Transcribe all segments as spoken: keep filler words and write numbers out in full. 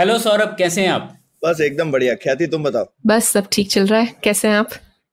Hello Saurabh, कैसे हैं आप? बस एकदम बढ़िया। ख्याति तुम बताओ? बस सब ठीक चल रहा है। कैसे हैं आप?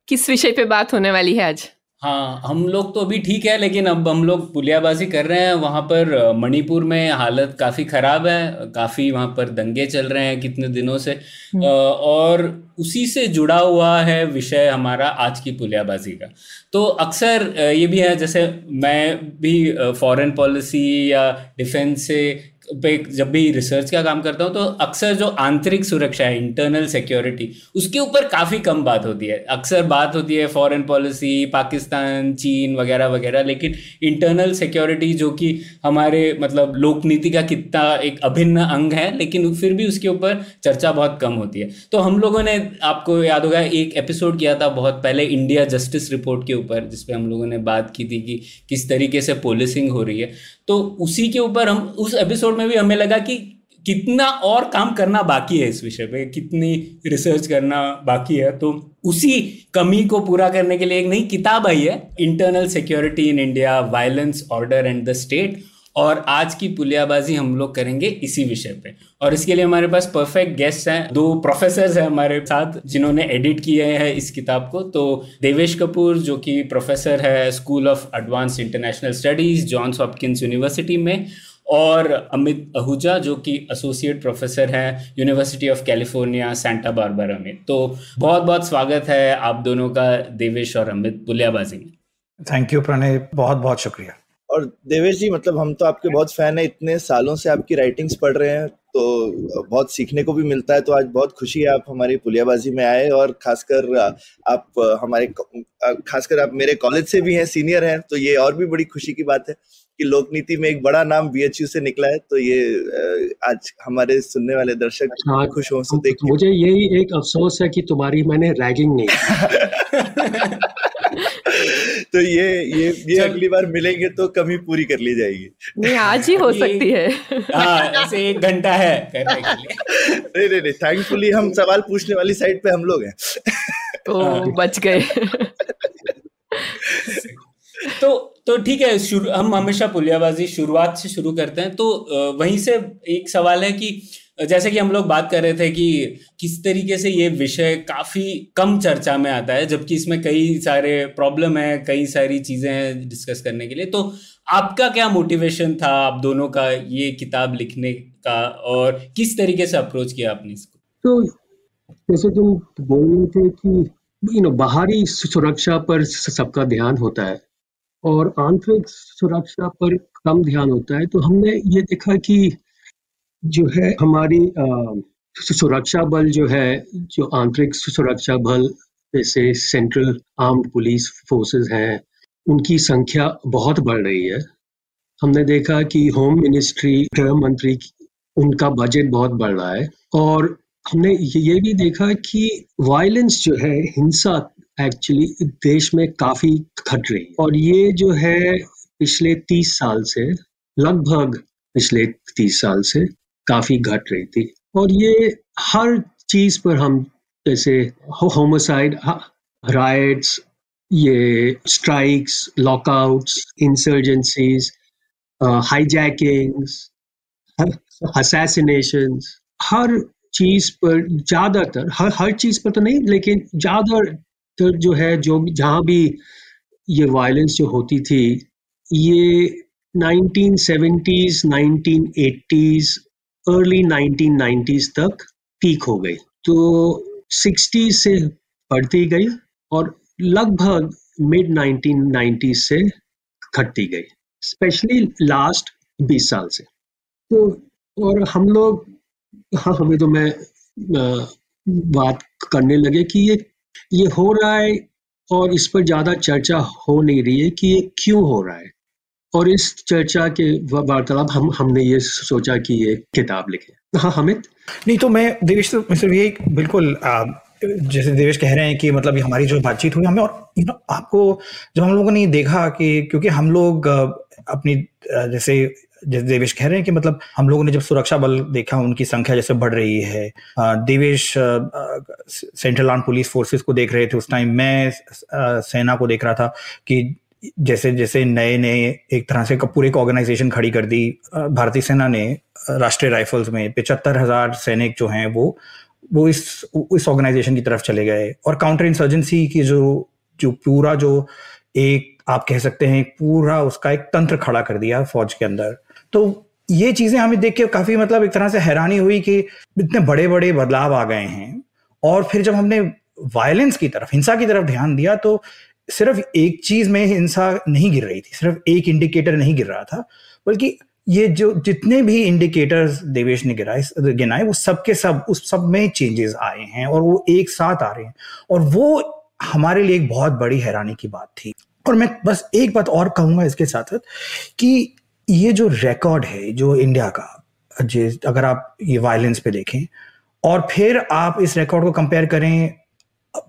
किस विषय पे बात होने वाली है आज? हाँ, हम लोग तो अभी ठीक है, लेकिन अब हम लोग पुलियाबाजी कर रहे हैं। वहाँ पर मणिपुर में हालत काफ़ी ख़राब है, काफ़ी वहाँ पर दंगे चल रहे हैं कितने दिनों से, और उसी से जुड़ा हुआ है विषय हमारा आज की पुलियाबाजी का। तो अक्सर ये भी है, जैसे मैं भी फॉरेन पॉलिसी या डिफेंस से पे जब भी रिसर्च का काम करता हूँ, तो अक्सर जो आंतरिक सुरक्षा है, इंटरनल सिक्योरिटी, उसके ऊपर काफ़ी कम बात होती है। अक्सर बात होती है फॉरेन पॉलिसी, पाकिस्तान, चीन वगैरह वगैरह, लेकिन इंटरनल सिक्योरिटी जो कि हमारे मतलब लोकनीति का कितना एक अभिन्न अंग है, लेकिन फिर भी उसके ऊपर चर्चा बहुत कम होती है। तो हम लोगों ने, आपको याद होगा, एक एपिसोड किया था बहुत पहले इंडिया जस्टिस रिपोर्ट के ऊपर, जिसपे हम लोगों ने बात की थी कि किस तरीके से पोलिसिंग हो रही है। तो उसी के ऊपर हम, उस एपिसोड में भी हमें लगा कि कितना और काम करना बाकी है इस विषय पे, कितनी रिसर्च करना बाकी है। तो उसी कमी को पूरा करने के लिए एक नई किताब आई है, internal security in India, violence, order and the state. और आज की पुलियाबाजी हम लोग करेंगे इसी विषय पे, और इसके लिए हमारे पास परफेक्ट गेस्ट हैं, दो प्रोफेसर्स हैं हमारे साथ जिन्होंने एडिट किए हैं इस किताब को। तो देवेश कपूर, जो कि प्रोफेसर है school of advance international studies, Johns Hopkins university में, और अमित आहूजा, जो कि एसोसिएट प्रोफेसर हैं university of California Santa Barbara में। तो बहुत बहुत स्वागत है आप दोनों का, देवेश और अमित, पुलियाबाजी में। थैंक यू प्रणय, बहुत बहुत शुक्रिया। और देवेश जी, मतलब हम तो आपके बहुत फैन हैं, इतने सालों से आपकी राइटिंग्स पढ़ रहे हैं, तो बहुत सीखने को भी मिलता है। तो आज बहुत खुशी है आप हमारी पुलियाबाजी में आए, और खासकर आप हमारे खासकर आप मेरे कॉलेज से भी हैं, सीनियर हैं, तो ये और भी बड़ी खुशी की बात है कि लोकनीति में एक बड़ा नाम बीएचयू से निकला है। तो ये आज हमारे सुनने वाले दर्शक खुश हों से देख। मुझे यही एक अफसोस है कि तुम्हारी मैंने रैगिंग नहीं तो ये ये ये अगली बार मिलेंगे तो कमी पूरी कर ली जाएगी। नहीं, आज ही हो सकती है। हाँ, ऐसे एक घंटा है करने के लिए। नहीं नहीं नहीं, थैंकफुली हम सवाल पूछने वाली साइड पे हम लोग हैं। ओ बच गए। तो तो ठीक है, शुरू, हम हमेशा पुलियाबाजी शुरुआत से शुरू करते हैं। तो वहीं से एक सवाल है कि जैसे कि हम लोग बात कर रहे थे कि किस तरीके से ये विषय काफ़ी कम चर्चा में आता है, जबकि इसमें कई सारे प्रॉब्लम है, कई सारी चीज़ें हैं डिस्कस करने के लिए। तो आपका क्या मोटिवेशन था, आप दोनों का, ये किताब लिखने का, और किस तरीके से अप्रोच किया आपने इसको? तो जैसे तुम बोल रहे थे कि यू नो बाहरी सुरक्षा पर सबका ध्यान होता है और आंतरिक सुरक्षा पर कम ध्यान होता है, तो हमने ये देखा कि जो है हमारी सुरक्षा बल जो है, जो आंतरिक सुरक्षा बल जैसे सेंट्रल आर्म्ड पुलिस फोर्सेस हैं, उनकी संख्या बहुत बढ़ रही है। हमने देखा कि होम मिनिस्ट्री, गृह मंत्री, उनका बजट बहुत बढ़ रहा है, और हमने ये भी देखा कि वायलेंस जो है, हिंसा, एक्चुअली देश में काफी घट रही है, और ये जो है पिछले तीस साल से लगभग पिछले तीस साल से काफी घट रही थी। और ये हर चीज पर हम, जैसे होमोसाइड, राइट्स, ये strikes, lockouts, insurgencies, hijackings, assassinations, हर चीज पर, ज्यादातर, हर हर चीज पर तो नहीं, लेकिन ज्यादातर तो जो है, जो जहाँ भी ये वायलेंस जो होती थी, ये nineteen seventies, nineteen eighties, early nineteen nineties तक पीक हो गई। तो सिक्सटीज़ से बढ़ती गई और लगभग मिड नाइनटीन नाइंटीज़ से घटती गई, स्पेशली लास्ट बीस साल से। तो और हम लोग, हाँ, हमें तो मैं आ, बात करने लगे कि ये ये हो रहा है और इस पर ज़्यादा चर्चा हो नहीं रही है कि ये क्यों हो रहा है, और इस चर्चा के वार्तालाप हम हमने ये सोचा कि ये किताब लिखे। हाँ अमित, नहीं तो मैं देवेश तो मिस्टर ये बिल्कुल आ, जैसे देवेश कह रहे हैं कि मतलब हमारी जो बातचीत हुई हमें, और यू नो आपको जब हम लोगों ने देखा कि क्योंकि हम लोग अपनी जैसे जैसे देवेश कह रहे हैं कि मतलब हम लोगों ने जब सुरक्षा बल देखा उनकी संख्या जैसे बढ़ रही है, Devesh central arm police forces को देख रहे थे उस टाइम, मैं सेना को देख रहा था कि जैसे जैसे नए नए एक तरह से पूरे एक ऑर्गेनाइजेशन खड़ी कर दी भारतीय सेना ने राष्ट्रीय राइफल्स में, पचहत्तर हजार सैनिक जो हैं वो वो इस इस ऑर्गेनाइजेशन की तरफ चले गए, और काउंटर इंसर्जेंसी की जो जो पूरा जो एक आप कह सकते हैं पूरा उसका एक तंत्र खड़ा कर दिया फौज के अंदर। तो ये चीजें हमें देख के काफी मतलब एक तरह से हैरानी हुई कि इतने बड़े बड़े बदलाव आ गए हैं। और फिर जब हमने वायलेंस की तरफ, हिंसा की तरफ ध्यान दिया तो सिर्फ एक चीज में हिंसा नहीं गिर रही थी, सिर्फ एक इंडिकेटर नहीं गिर रहा था, बल्कि ये जो जितने भी इंडिकेटर्स देवेश ने गिराए गिनाए वो सब के सब उस सब में चेंजेस आए हैं और वो एक साथ आ रहे हैं, और वो हमारे लिए एक बहुत बड़ी हैरानी की बात थी। और मैं बस एक बात और कहूंगा इसके साथ साथ कि ये जो रिकॉर्ड है जो इंडिया का, अगर आप ये वायलेंस पे देखें और फिर आप इस रिकॉर्ड को कंपेयर करें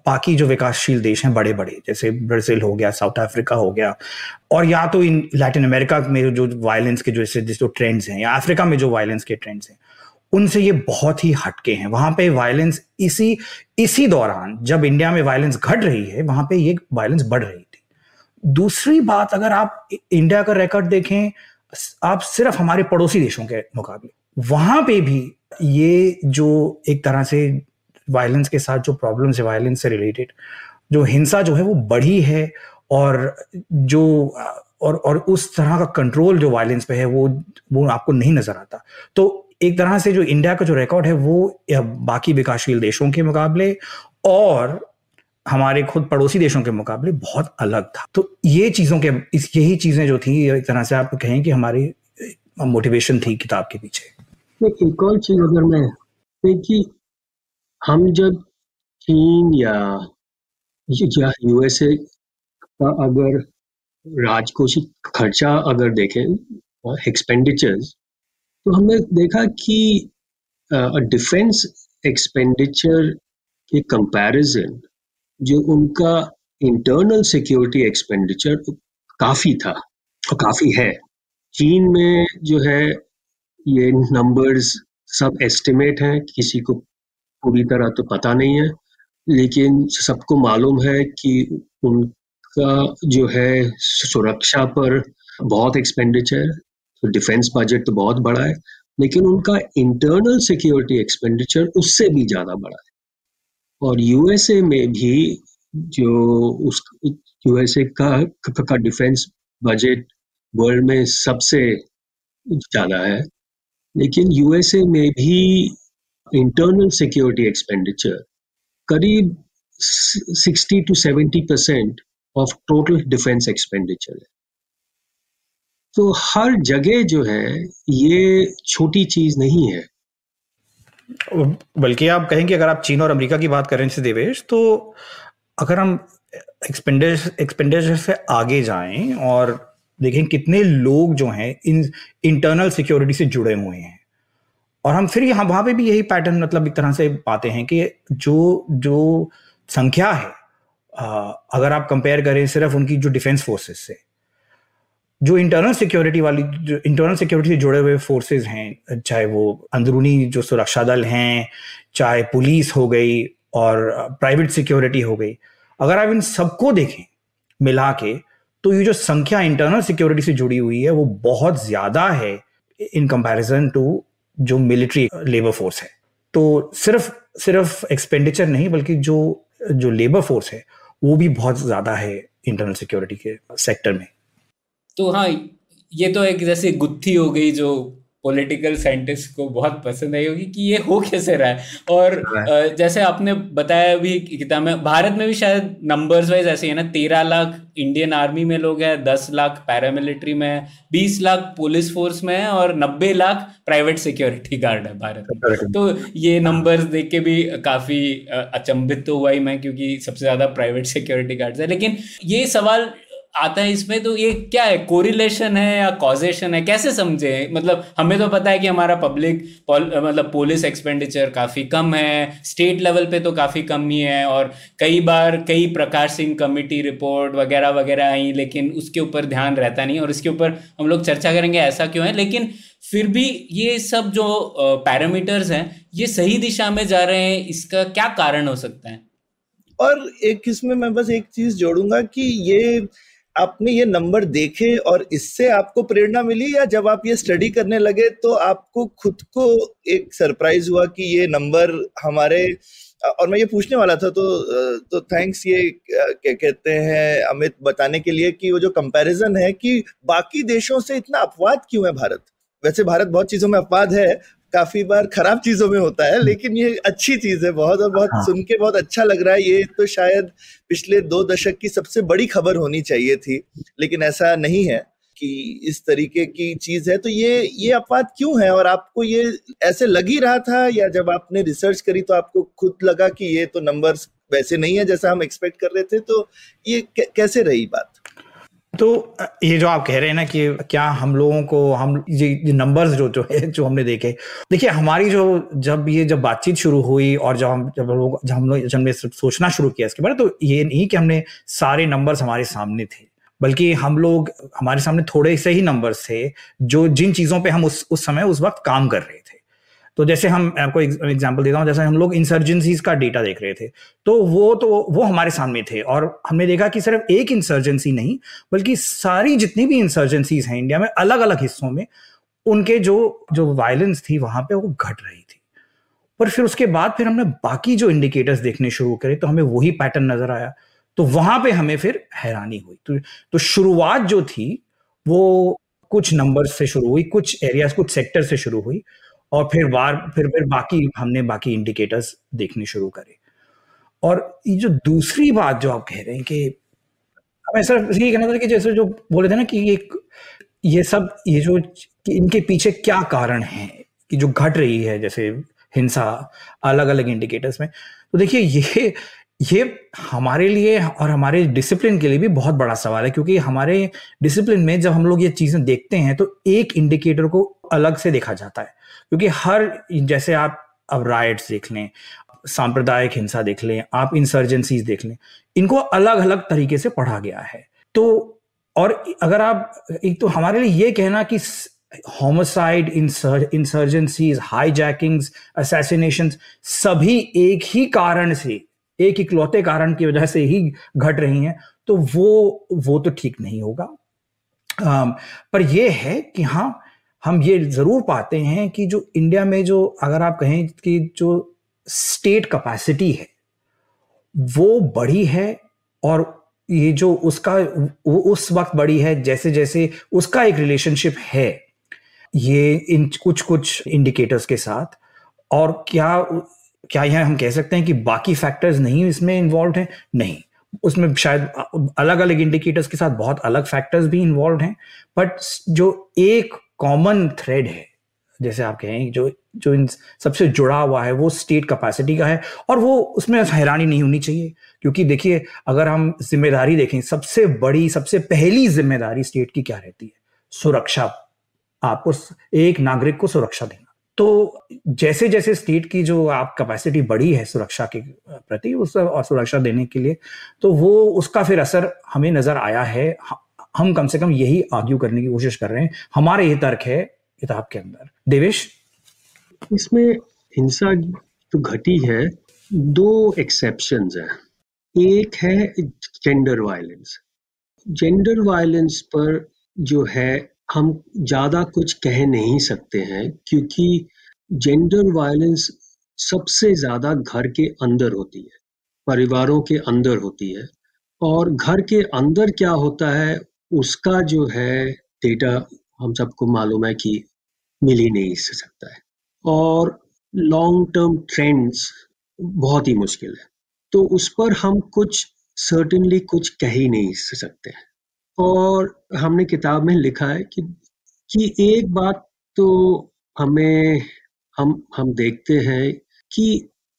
बाकी जो विकासशील देश हैं बड़े बड़े, जैसे ब्राजील हो गया, साउथ अफ्रीका हो गया, और या तो इन लैटिन अमेरिका में जो वायलेंस के जो जो ट्रेंड्स हैं या अफ्रीका में जो वायलेंस के ट्रेंड्स हैं, उनसे ये बहुत ही हटके हैं। वहां पे वायलेंस इसी इसी दौरान जब इंडिया में वायलेंस घट रही है वहां पे ये वायलेंस बढ़ रही थी। दूसरी बात, अगर आप इंडिया का रिकॉर्ड देखें, आप सिर्फ हमारे पड़ोसी देशों के मुकाबले, वहां पे भी ये जो एक तरह से वायलेंस के साथ जो प्रॉब्लम्स है, वायलेंस से रिलेटेड जो हिंसा जो है वो बढ़ी है, और जो और और उस तरह का कंट्रोल जो वायलेंस पे है वो वो आपको नहीं नजर आता। तो एक तरह से जो इंडिया का जो रिकॉर्ड है वो बाकी विकासशील देशों के मुकाबले और हमारे खुद पड़ोसी देशों के मुकाबले बहुत अलग था। तो ये चीजों के यही चीजें जो थी एक तरह से आप कहें कि हमारी मोटिवेशन थी किताब के पीछे। एक और चीज अगर मैं, देखिए हम जब चीन या या यूएसए का अगर राजकोषीय खर्चा अगर देखें एक्सपेंडिचर्स, तो हमने देखा कि डिफेंस एक्सपेंडिचर के कंपैरिजन जो उनका इंटरनल सिक्योरिटी एक्सपेंडिचर काफ़ी था और काफ़ी है। चीन में जो है ये नंबर्स सब एस्टिमेट हैं, किसी को पूरी तरह तो पता नहीं है, लेकिन सबको मालूम है कि उनका जो है सुरक्षा पर बहुत एक्सपेंडिचर, तो डिफेंस बजट तो बहुत बड़ा है, लेकिन उनका इंटरनल सिक्योरिटी एक्सपेंडिचर उससे भी ज़्यादा बड़ा है। और यूएसए में भी जो उस यूएसए का का डिफेंस बजट वर्ल्ड में सबसे ज़्यादा है, लेकिन यूएसए में भी इंटरनल सिक्योरिटी एक्सपेंडिचर करीब sixty to seventy percent of total defence expenditure है। तो हर जगह जो है ये छोटी चीज नहीं है, बल्कि आप कहेंगे अगर आप चीन और अमेरिका की बात करें से देवेश, तो अगर हम एक्सपेंडिचर से आगे जाएं और देखें कितने लोग जो हैं इन इंटरनल सिक्योरिटी से जुड़े हुए हैं, और हम फिर यहाँ वहाँ पे भी यही पैटर्न मतलब एक तरह से पाते हैं कि जो जो संख्या है आ, अगर आप कंपेयर करें सिर्फ उनकी जो डिफेंस फोर्सेस से, जो इंटरनल सिक्योरिटी वाली जो इंटरनल सिक्योरिटी से जुड़े हुए फोर्सेस हैं, चाहे वो अंदरूनी जो सुरक्षा दल हैं, चाहे पुलिस हो गई और प्राइवेट सिक्योरिटी हो गई, अगर आप इन सबको देखें मिला के तो ये जो संख्या इंटरनल सिक्योरिटी से जुड़ी हुई है वो बहुत ज़्यादा है इन कंपैरिजन टू जो मिलिट्री लेबर फोर्स है। तो सिर्फ सिर्फ एक्सपेंडिचर नहीं बल्कि जो जो लेबर फोर्स है वो भी बहुत ज़्यादा है इंटरनल सिक्योरिटी के सेक्टर में। तो हाँ, ये तो एक जैसे गुत्थी हो गई जो पॉलिटिकल साइंटिस्ट को बहुत पसंद आई होगी कि ये हो कैसे रहा है। और जैसे आपने बताया अभी किताब में, भारत में भी शायद नंबर्स वाइज ऐसे है ना, तेरह लाख इंडियन आर्मी में लोग हैं, दस लाख पैरामिलिट्री में है, बीस लाख पुलिस फोर्स में है और नब्बे लाख प्राइवेट सिक्योरिटी गार्ड है भारत में। तो ये नंबर्स देख के भी काफ़ी अचंभित तो हुआ ही मैं, क्योंकि सबसे ज़्यादा प्राइवेट सिक्योरिटी गार्ड्स है। लेकिन ये सवाल आता है इसमें, तो ये क्या है, कोरिलेशन है या कॉजेशन है, कैसे समझे? मतलब हमें तो पता है कि हमारा पब्लिक मतलब पुलिस एक्सपेंडिचर काफ़ी कम है, स्टेट लेवल पे तो काफ़ी कम ही है, और कई बार कई प्रकाश सिंह कमेटी रिपोर्ट वगैरह वगैरह आई, लेकिन उसके ऊपर ध्यान रहता नहीं, और इसके ऊपर हम लोग चर्चा करेंगे ऐसा क्यों है। लेकिन फिर भी ये सब जो पैरामीटर्स हैं ये सही दिशा में जा रहे हैं, इसका क्या कारण हो सकता है? और एक इसमें मैं बस एक चीज जोड़ूंगा कि ये आपने ये नंबर देखे और इससे आपको प्रेरणा मिली, या जब आप ये स्टडी करने लगे तो आपको खुद को एक सरप्राइज हुआ कि ये नंबर हमारे, और मैं ये पूछने वाला था तो तो थैंक्स ये क्या कहते हैं अमित बताने के लिए कि वो जो कंपैरिजन है कि बाकी देशों से इतना अपवाद क्यों है भारत। वैसे भारत बहुत चीज़ों में अपवाद है, काफी बार खराब चीजों में होता है, लेकिन ये अच्छी चीज है बहुत, और बहुत सुन के बहुत अच्छा लग रहा है। ये तो शायद पिछले दो दशक की सबसे बड़ी खबर होनी चाहिए थी, लेकिन ऐसा नहीं है कि इस तरीके की चीज है। तो ये ये अपवाद क्यों है, और आपको ये ऐसे लग ही रहा था, या जब आपने रिसर्च करी तो आपको खुद लगा कि ये तो नंबर वैसे नहीं है जैसा हम एक्सपेक्ट कर रहे थे, तो ये कैसे रही बात? तो ये जो आप कह रहे हैं ना कि क्या हम लोगों को हम ये नंबर्स जो जो है जो हमने देखे, देखिए हमारी जो जब ये जब बातचीत शुरू हुई और जब हम जब लोग जब हम लोग जब हमने सोचना शुरू किया इसके बारे में, तो ये नहीं कि हमने सारे नंबर्स हमारे सामने थे, बल्कि हम लोग हमारे सामने थोड़े से ही नंबर्स थे जो जिन चीज़ों पर हम उस उस समय उस वक्त काम कर रहे थे। तो जैसे हम आपको एग्जांपल देता हूँ, जैसे हम लोग इंसर्जेंसीज का डेटा देख रहे थे, तो वो तो वो हमारे सामने थे, और हमने देखा कि सिर्फ एक इंसर्जेंसी नहीं बल्कि सारी जितनी भी इंसर्जेंसीज हैं इंडिया में अलग अलग हिस्सों में, उनके जो जो वायलेंस थी वहाँ पे वो घट रही थी। पर फिर उसके बाद फिर हमने बाकी जो इंडिकेटर्स देखने शुरू करे तो हमें वही पैटर्न नजर आया, तो वहाँ पर हमें फिर हैरानी हुई। तो, तो शुरुआत जो थी वो कुछ नंबर से शुरू हुई, कुछ एरियाज कुछ सेक्टर से शुरू हुई, और फिर बार फिर फिर बाकी हमने बाकी इंडिकेटर्स देखने शुरू करे। और ये जो दूसरी बात जो आप कह रहे हैं कि हमें सिर्फ ये कहना था कि जैसे जो बोले थे ना कि ये ये सब ये जो कि इनके पीछे क्या कारण है कि जो घट रही है जैसे हिंसा अलग अलग इंडिकेटर्स में, तो देखिए ये ये हमारे लिए और हमारे डिसिप्लिन के लिए भी बहुत बड़ा सवाल है, क्योंकि हमारे डिसिप्लिन में जब हम लोग ये चीज़ें देखते हैं तो एक इंडिकेटर को अलग से देखा जाता है, क्योंकि हर जैसे आप अब राइट्स देख लें, सांप्रदायिक हिंसा देख लें, आप इंसर्जेंसीज देख लें, इनको अलग अलग तरीके से पढ़ा गया है। तो और अगर आप एक तो हमारे लिए ये कहना कि होमोसाइड, इंसर्जेंसीज, हाईजैकिंग्स, असैसिनेशंस सभी एक ही कारण से, एक इकलौते कारण की वजह से ही घट रही हैं, तो वो वो तो ठीक नहीं होगा। आम, पर यह है कि हाँ हम ये जरूर पाते हैं कि जो इंडिया में जो अगर आप कहें कि जो स्टेट कैपेसिटी है वो बढ़ी है, और ये जो उसका वो उस वक्त बढ़ी है जैसे जैसे उसका एक रिलेशनशिप है ये इन कुछ कुछ इंडिकेटर्स के साथ। और क्या क्या यह हम कह सकते हैं कि बाकी फैक्टर्स नहीं इसमें इन्वॉल्व हैं? नहीं, उसमें शायद अलग अलग इंडिकेटर्स के साथ बहुत अलग फैक्टर्स भी इन्वॉल्व हैं, बट जो एक कॉमन थ्रेड है जैसे आप कहें जो जो इन सबसे जुड़ा हुआ है वो स्टेट कैपेसिटी का है, और वो उसमें हैरानी नहीं होनी चाहिए, क्योंकि देखिए अगर हम जिम्मेदारी देखें सबसे बड़ी सबसे पहली जिम्मेदारी स्टेट की क्या रहती है? सुरक्षा, आपको एक नागरिक को सुरक्षा देना। तो जैसे जैसे स्टेट की जो आप कैपेसिटी बढ़ी है सुरक्षा के प्रति उस और सुरक्षा देने के लिए, तो वो उसका फिर असर हमें नजर आया है। हम कम से कम यही आर्ग्यू करने की कोशिश कर रहे हैं, हमारे ये तर्क है किताब के अंदर। देवेश, इसमें हिंसा तो घटी है, दो एक्सेप्शंस हैं। एक है जेंडर वायलेंस। जेंडर वायलेंस पर जो है हम ज़्यादा कुछ कह नहीं सकते हैं, क्योंकि जेंडर वायलेंस सबसे ज़्यादा घर के अंदर होती है, परिवारों के अंदर होती है, और घर के अंदर क्या होता है उसका जो है डेटा हम सबको मालूम है कि मिल ही नहीं सकता है, और लॉन्ग टर्म ट्रेंड्स बहुत ही मुश्किल है, तो उस पर हम कुछ सर्टेनली कुछ कह ही नहीं सकते हैं। और हमने किताब में लिखा है कि कि एक बात तो हमें हम हम देखते हैं कि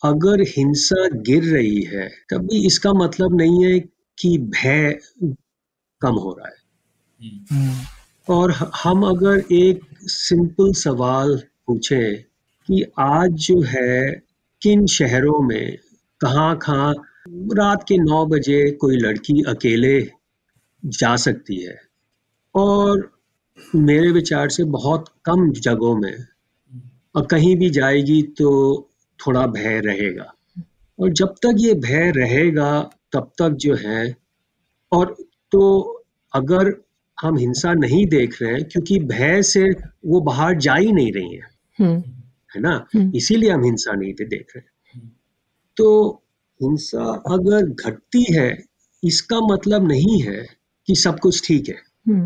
अगर हिंसा गिर रही है तभी इसका मतलब नहीं है कि भय कम हो रहा है। और हम अगर एक सिंपल सवाल पूछें कि आज जो है किन शहरों में कहाँ कहाँ रात के नौ बजे कोई लड़की अकेले जा सकती है, और मेरे विचार से बहुत कम जगहों में, और कहीं भी जाएगी तो थोड़ा भय रहेगा। और जब तक ये भय रहेगा तब तक जो है, और तो अगर हम हिंसा नहीं देख रहे हैं क्योंकि भय से वो बाहर जा ही नहीं रही है, है ना, इसीलिए हम हिंसा नहीं देख रहे। तो हिंसा अगर घटती है इसका मतलब नहीं है कि सब कुछ ठीक है।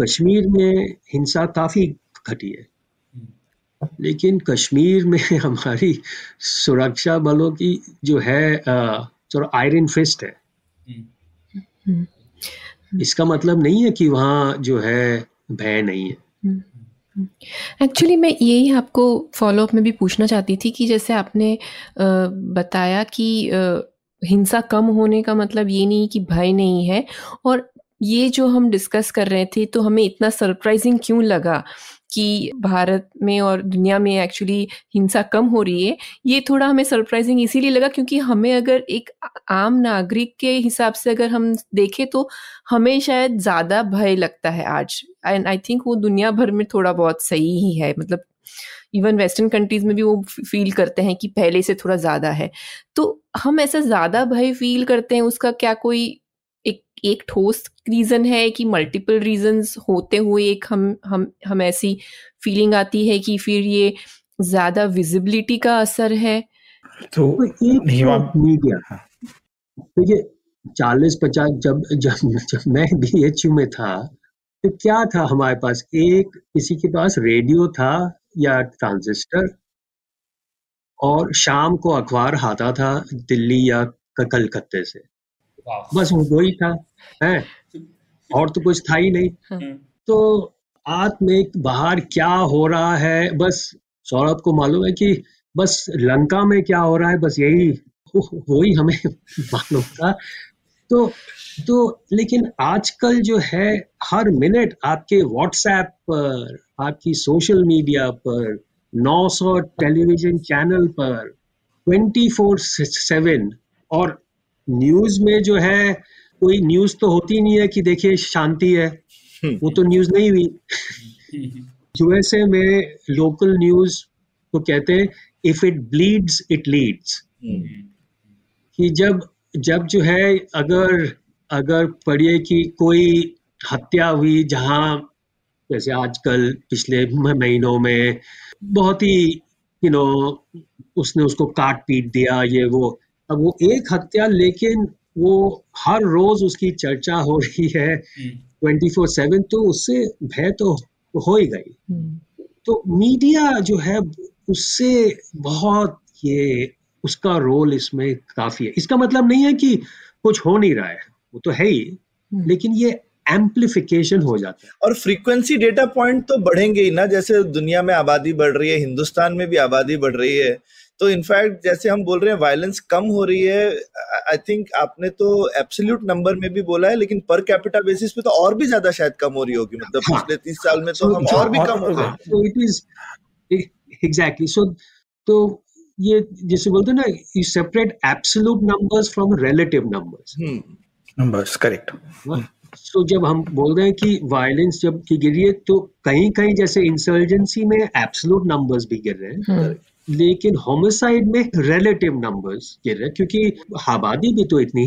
कश्मीर में हिंसा काफी घटी है, लेकिन कश्मीर में हमारी सुरक्षा बलों की जो है थोड़ा आयरन फिस्ट है। इसका मतलब नहीं है कि वहाँ जो है भय नहीं है। एक्चुअली मैं यही आपको फॉलोअप में भी पूछना चाहती थी कि जैसे आपने बताया कि हिंसा कम होने का मतलब ये नहीं कि भय नहीं है, और ये जो हम डिस्कस कर रहे थे तो हमें इतना सरप्राइजिंग क्यों लगा कि भारत में और दुनिया में एक्चुअली हिंसा कम हो रही है। ये थोड़ा हमें सरप्राइजिंग इसीलिए लगा क्योंकि हमें अगर एक आम नागरिक के हिसाब से अगर हम देखें तो हमें शायद ज़्यादा भय लगता है आज, एंड आई थिंक वो दुनिया भर में थोड़ा बहुत सही ही है। मतलब इवन वेस्टर्न कंट्रीज में भी वो फील करते हैं कि पहले से थोड़ा ज़्यादा है। तो हम ऐसा ज़्यादा भय फील करते हैं, उसका क्या कोई एक एक ठोस रीजन है कि मल्टीपल रीजंस होते हुए एक हम हम हम ऐसी फीलिंग आती है कि फिर ये ज्यादा विजिबिलिटी का असर है? तो, तो एक मीडिया, तो ये चालीस पचास, जब जब जब मैं बी एच यू में था तो क्या था हमारे पास, एक किसी के पास रेडियो था या ट्रांजिस्टर, और शाम को अखबार आता था दिल्ली या कलकत्ते से, बस वो ही था, है, और तो कुछ था ही नहीं। तो आत में बाहर क्या हो रहा है, बस सौरभ को मालूम है कि बस लंका में क्या हो रहा है, बस यही वही हमें मालूम था। तो तो लेकिन आजकल जो है हर मिनट आपके व्हाट्सएप पर, आपकी सोशल मीडिया पर, नौ सौ टेलीविजन चैनल पर, ट्वेंटी फोर सेवन, और न्यूज में जो है कोई न्यूज तो होती नहीं है कि देखिए शांति है, वो तो न्यूज नहीं हुई। यूएसए में लोकल न्यूज को कहते हैं if it bleeds it leads, कि जब जब जो है अगर अगर पढ़िए कि कोई हत्या हुई, जहां जैसे आजकल पिछले महीनों में बहुत ही यू नो उसने उसको काट पीट दिया, ये वो, अब वो एक हत्या लेकिन वो हर रोज उसकी चर्चा हो रही है ट्वेंटी फोर सेवन, तो उससे भय तो हो ही गई। तो मीडिया जो है उससे बहुत ये उसका रोल इसमें काफी है। इसका मतलब नहीं है कि कुछ हो नहीं रहा है, वो तो है ही, लेकिन ये एम्प्लीफिकेशन हो जाता है। और फ्रीक्वेंसी डेटा पॉइंट तो बढ़ेंगे ही ना, जैसे दुनिया में आबादी बढ़ रही है, हिंदुस्तान में भी आबादी बढ़ रही है। तो इनफैक्ट जैसे हम बोल रहे हैं वायलेंस कम हो रही है, आई थिंक आपने तो एब्सोल्यूट नंबर में भी बोला है, लेकिन पर कैपिटा बेसिस पे तो और भी ज्यादा शायद कम हो रही होगी। मतलब पिछले तीस साल में तो हम और भी कम हो गए। So it is exactly, so तो ये जैसे बोलते हैं ना, you separate absolute numbers from relative numbers. Numbers correct. So जब हम बोल रहे हैं कि वायलेंस जब की गिर रही है, तो कहीं कहीं जैसे इंसर्जेंसी में एब्सोल्यूट नंबर्स भी गिर रहे हैं, लेकिन होमिसाइड में रिलेटिव नंबर्स गिर रहे हैं क्योंकि आबादी भी तो इतनी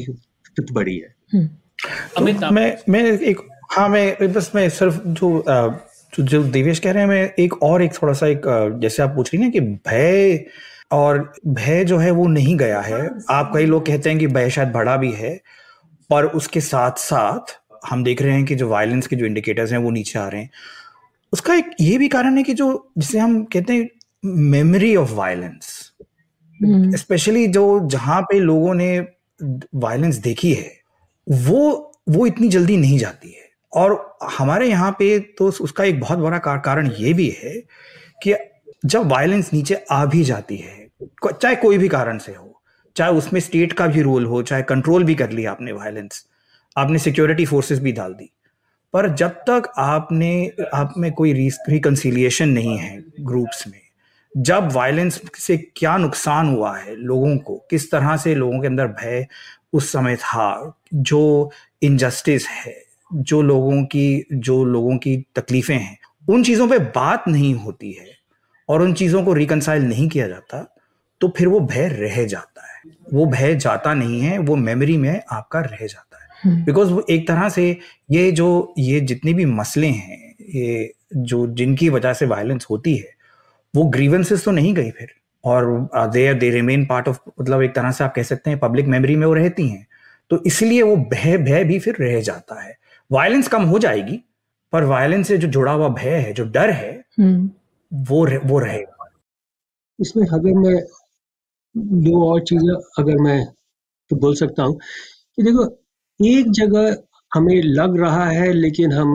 बड़ी है। तो मैं मैं एक हाँ मैं बस मैं सिर्फ जो जो देवेश कह रहे हैं, मैं एक और एक थोड़ा सा एक जैसे आप पूछ रही ना कि भय, और भय जो है वो नहीं गया है। आप कई लोग कहते हैं कि भय शायद बढ़ा भी है, पर उसके साथ साथ हम देख रहे हैं कि जो वायलेंस के जो इंडिकेटर्स हैं वो नीचे आ रहे हैं। उसका एक ये भी कारण है कि जो जिसे हम कहते हैं मेमोरी ऑफ वायलेंस, स्पेशली जो जहां पे लोगों ने वायलेंस देखी है वो वो इतनी जल्दी नहीं जाती है। और हमारे यहाँ पे तो उसका एक बहुत बड़ा कारण ये भी है कि जब वायलेंस नीचे आ भी जाती है, चाहे कोई भी कारण से हो, चाहे उसमें स्टेट का भी रोल हो, चाहे कंट्रोल भी कर लिया आपने वायलेंस, आपने सिक्योरिटी फोर्सेस भी डाल दी, पर जब तक आपने आप में कोई रिकंसिलिएशन नहीं है ग्रुप्स में, जब वायलेंस से क्या नुकसान हुआ है लोगों को, किस तरह से लोगों के अंदर भय उस समय था, जो इनजस्टिस है, जो लोगों की जो लोगों की तकलीफें हैं, उन चीज़ों पे बात नहीं होती है और उन चीज़ों को रिकंसाइल नहीं किया जाता, तो फिर वो भय रह जाता है, वो भय जाता नहीं है, वो मेमोरी में आपका रह जाता है। बिकॉज वो एक तरह से ये जो ये जितने भी मसले हैं, ये जो जिनकी वजह से वायलेंस होती है, वो ग्रीवेंसेस तो नहीं गई फिर, और they they remain part of, मतलब एक तरह से आप कह सकते हैं पब्लिक मेमोरी में वो रहती हैं, तो इसलिए वो भय भय भी फिर रह जाता है। वायलेंस कम हो जाएगी, पर वायलेंस से जो जुड़ा हुआ भय है, जो डर है, वो रह, वो रहेगा। इसमें अगर मैं दो और चीजें अगर मैं तो बोल सकता हूँ कि देखो, एक जगह हमें लग रहा है लेकिन हम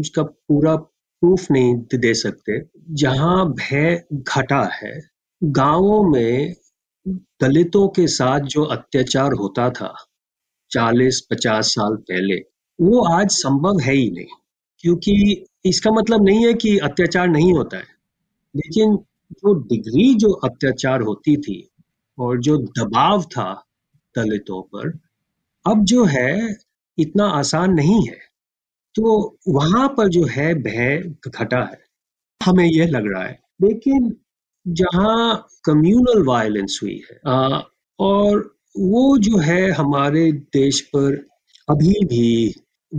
उसका पूरा प्रूफ नहीं दे सकते, जहाँ भय घटा है, गांवों में दलितों के साथ जो अत्याचार होता था चालीस पचास साल पहले, वो आज संभव है ही नहीं, क्योंकि इसका मतलब नहीं है कि अत्याचार नहीं होता है, लेकिन जो डिग्री जो अत्याचार होती थी और जो दबाव था दलितों पर, अब जो है इतना आसान नहीं है। तो वहाँ पर जो है भय घटा है, हमें यह लग रहा है। लेकिन जहाँ कम्युनल वायलेंस हुई है आ, और वो जो है हमारे देश पर अभी भी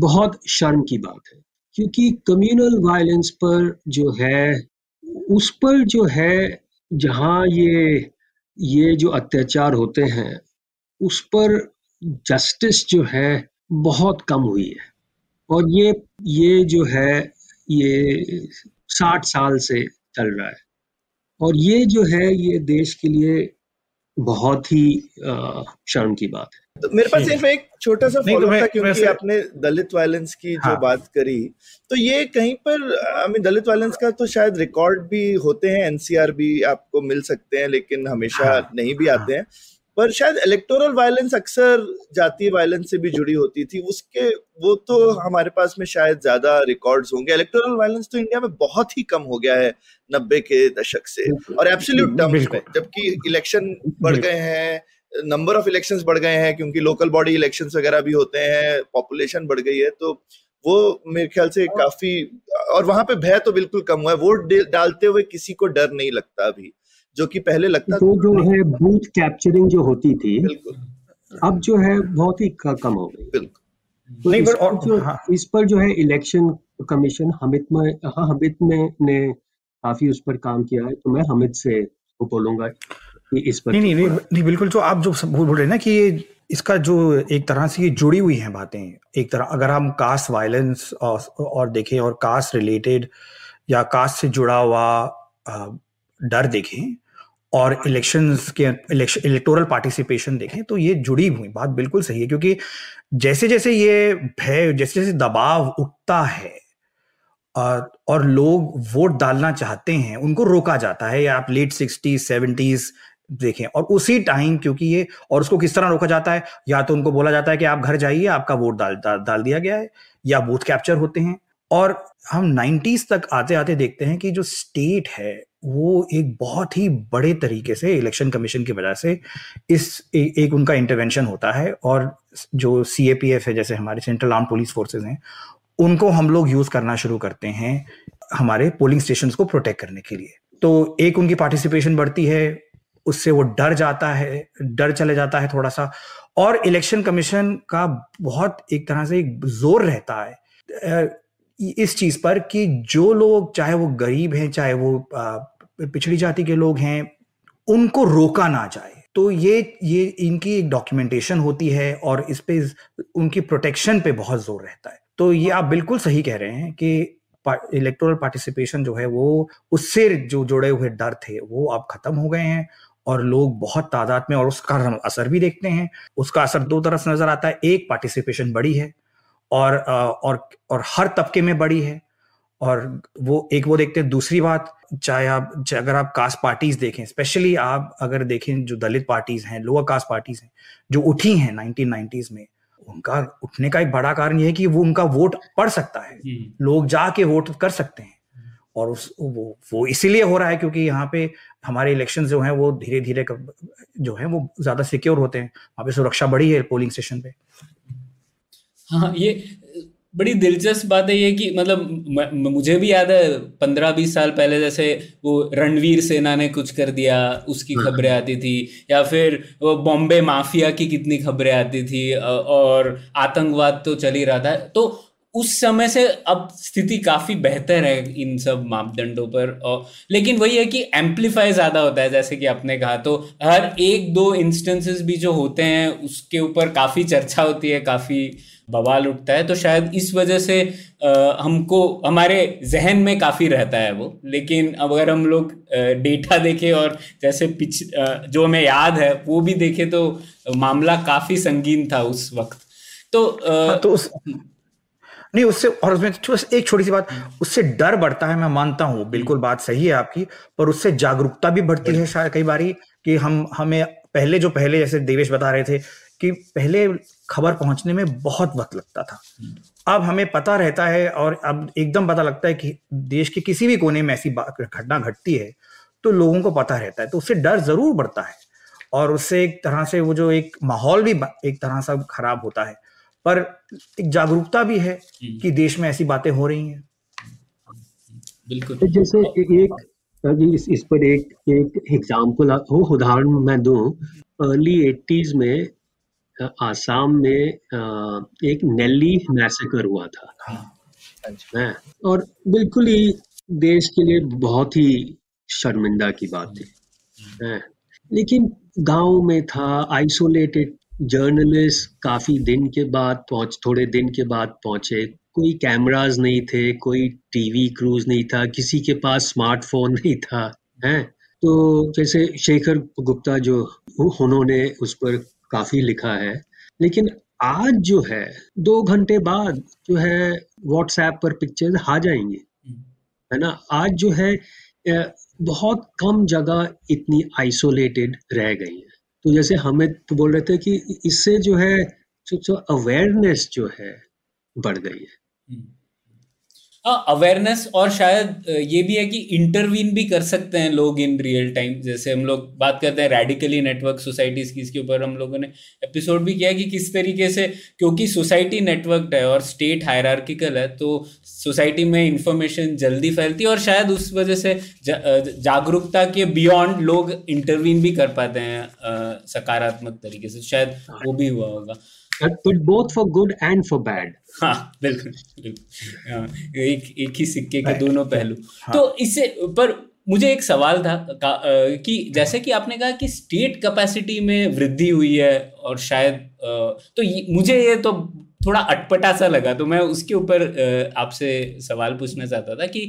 बहुत शर्म की बात है, क्योंकि कम्युनल वायलेंस पर जो है, उस पर जो है, जहाँ ये ये जो अत्याचार होते हैं उस पर जस्टिस जो है बहुत कम हुई है, और ये ये जो है ये साठ साल से चल रहा है, और ये जो है ये देश के लिए बहुत ही शर्म की बात है। तो मेरे पास सिर्फ एक छोटा सा फॉलोअप था, क्योंकि आपने दलित वायलेंस की हाँ। जो बात करी, तो ये कहीं पर हमें दलित वायलेंस का तो शायद रिकॉर्ड भी होते हैं, एनसीआर भी आपको मिल सकते हैं, लेकिन हमेशा हाँ। नहीं भी आते हाँ। हैं, पर शायद इलेक्टोरल वायलेंस अक्सर जातीय वायलेंस से भी जुड़ी होती थी, उसके वो तो हमारे पास में शायद ज्यादा रिकॉर्ड्स होंगे। इलेक्टोरल वायलेंस तो इंडिया में बहुत ही कम हो गया है नब्बे के दशक से, और एब्सोल्यूट टर्म्स में, जबकि इलेक्शन बढ़ गए हैं, नंबर ऑफ इलेक्शंस बढ़ गए हैं, क्योंकि लोकल बॉडी इलेक्शंस वगैरह भी होते हैं, पॉपुलेशन बढ़ गई है, तो वो मेरे ख्याल से काफी, और वहां पे भय तो बिल्कुल कम हुआ है, वोट डालते हुए किसी को डर नहीं लगता अभी, जो कि पहले लगता था। तो जो है बूथ कैप्चरिंग जो होती थी, अब जो है बहुत ही कम हो गई। बिल्कुल नहीं, पर इस पर जो है इलेक्शन कमीशन हमित में हाँ हमित में ने काफी उस पर काम किया है, तो मैं हमित से बोलूंगा इस पर। नहीं नहीं नहीं बिल्कुल, जो आप जो बोल रहे हैं ना कि ये इसका जो एक तरह से ये जुड़ी हुई हैं बातें, एक तरह अगर हम कास्ट वायलेंस और, और देखें, और कास्ट रिलेटेड या कास्ट से जुड़ा हुआ डर देखें, और इलेक्शंस के इलेक्टोरल पार्टिसिपेशन देखें, तो ये जुड़ी हुई बात बिल्कुल सही है, क्योंकि जैसे जैसे ये भय, जैसे जैसे दबाव उठता है और, और लोग वोट डालना चाहते हैं, उनको रोका जाता है, या आप लेट सिक्सटीज सेवेंटीज देखें, और उसी टाइम क्योंकि ये, और उसको किस तरह रोका जाता है, या तो उनको बोला जाता है कि आप घर जाइए, आपका वोट डाल डाल दिया गया है, या बूथ कैप्चर होते हैं। और हम नाइन्टीज तक आते आते देखते हैं कि जो स्टेट है वो एक बहुत ही बड़े तरीके से इलेक्शन कमीशन की वजह से इस ए, एक उनका इंटरवेंशन होता है, और जो सीएपीएफ है, जैसे हमारे सेंट्रल आर्म पुलिस फोर्सेज हैं, उनको हम लोग यूज करना शुरू करते हैं हमारे पोलिंग स्टेशंस को प्रोटेक्ट करने के लिए। तो एक उनकी पार्टिसिपेशन बढ़ती है, उससे वो डर जाता है, डर चले जाता है थोड़ा सा, और इलेक्शन कमीशन का बहुत एक तरह से एक जोर रहता है इस चीज पर कि जो लोग, चाहे वो गरीब हैं, चाहे वो पिछड़ी जाति के लोग हैं, उनको रोका ना जाए। तो ये ये इनकी एक डॉक्यूमेंटेशन होती है, और इस पे उनकी प्रोटेक्शन पे बहुत जोर रहता है। तो ये आप बिल्कुल सही कह रहे हैं कि इलेक्टोरल पार्टिसिपेशन जो है वो, उससे जो जुड़े हुए डर थे वो अब खत्म हो गए हैं, और लोग बहुत तादाद में, और उसका हम असर भी देखते हैं। उसका असर दो तरफ से नजर आता है, एक पार्टिसिपेशन बड़ी है और और और हर तबके में बड़ी है, और वो एक वो देखते हैं। दूसरी बात, चाहे आप चाहे अगर आप कास्ट पार्टीज देखें, स्पेशली आप अगर देखें जो दलित पार्टीज हैं, लोअर कास्ट पार्टीज हैं, जो उठी हैं नाइनटीन नाइन्टीज में, उनका उठने का एक बड़ा कारण यह है कि वो उनका वोट पड़ सकता है, लोग जाके वोट कर सकते हैं। और उस वो वो इसीलिए हो रहा है क्योंकि यहाँ पे हमारे इलेक्शन जो हैं वो धीरे धीरे जो है वो ज्यादा सिक्योर होते हैं, वहाँ पे सुरक्षा बढ़ी है पोलिंग स्टेशन पे। हाँ, ये बड़ी दिलचस्प बात है ये कि मतलब मुझे भी याद है पंद्रह बीस साल पहले जैसे वो रणवीर सेना ने कुछ कर दिया उसकी खबरें आती थी, या फिर वो बॉम्बे माफिया की कितनी खबरें आती थी, और आतंकवाद तो चल ही रहा था। तो उस समय से अब स्थिति काफी बेहतर है इन सब मापदंडों पर, और लेकिन वही है कि एम्पलीफाई ज्यादा होता है जैसे कि आपने कहा। तो हर एक दो इंस्टेंसेस भी जो होते हैं उसके ऊपर काफी चर्चा होती है, काफी बवाल उठता है। तो शायद इस वजह से हमको हमारे जहन में काफी रहता है वो। लेकिन अगर हम लोग डेटा देखें और जैसे पिछ जो हमें याद है वो भी देखें तो मामला काफी संगीन था उस वक्त। तो आ, तो उस... नहीं उससे और उसमें एक छोटी सी बात, उससे डर बढ़ता है, मैं मानता हूँ, बिल्कुल बात सही है आपकी, पर उससे जागरूकता भी बढ़ती है शायद कई बारी कि हम हमें पहले जो पहले जैसे देवेश बता रहे थे कि पहले खबर पहुंचने में बहुत वक्त लगता था, अब हमें पता रहता है और अब एकदम पता लगता है कि देश के किसी भी कोने में ऐसी घटना घटती है तो लोगों को पता रहता है। तो उससे डर जरूर बढ़ता है और उससे एक तरह से वो जो एक माहौल भी एक तरह से खराब होता है, पर एक जागरूकता भी है कि देश में ऐसी बातें हो रही हैं। बिल्कुल, जैसे एक इस पर एक एक एग्जाम्पल हो उदाहरण मैं दूं, अर्ली एटीज़ में आसाम में एक नेल्ली मैसेकर हुआ था, और बिल्कुल ही देश के लिए बहुत ही शर्मिंदा की बात थी, लेकिन गांव में था, आइसोलेटेड, जर्नलिस्ट काफी दिन के बाद पहुंच थोड़े दिन के बाद पहुंचे, कोई कैमरास नहीं थे, कोई टीवी क्रूज नहीं था, किसी के पास स्मार्टफोन नहीं था, हैं। तो जैसे शेखर गुप्ता जो उन्होंने उस पर काफी लिखा है, लेकिन आज जो है दो घंटे बाद जो है व्हाट्सएप पर पिक्चर्स आ जाएंगे, है ना। आज जो है बहुत कम जगह इतनी आइसोलेटेड रह गई है। तो जैसे हमें तो बोल रहे थे कि इससे जो है अवेयरनेस जो है बढ़ गई है, अवेयरनेस। और शायद ये भी है कि इंटरवीन भी कर सकते हैं लोग इन रियल टाइम। जैसे हम लोग बात करते हैं रेडिकली नेटवर्क सोसाइटीज की, इसके ऊपर हम लोगों ने एपिसोड भी किया कि किस तरीके से, क्योंकि सोसाइटी नेटवर्क्ड है और स्टेट हायरार्किकल है, तो सोसाइटी में इंफॉर्मेशन जल्दी फैलती है और शायद उस वजह से जा, जागरूकता के बियॉन्ड लोग इंटरवीन भी कर पाते हैं सकारात्मक तरीके से। शायद वो भी हुआ होगा, but both for good and for bad. हाँ बिल्कुल, एक एक ही सिक्के के दोनों पहलू। हाँ। तो इससे पर मुझे एक सवाल था कि जैसे कि आपने कहा कि स्टेट कैपेसिटी में वृद्धि हुई है, और शायद तो मुझे ये तो थोड़ा अटपटा सा लगा, तो मैं उसके ऊपर आपसे सवाल पूछना चाहता था कि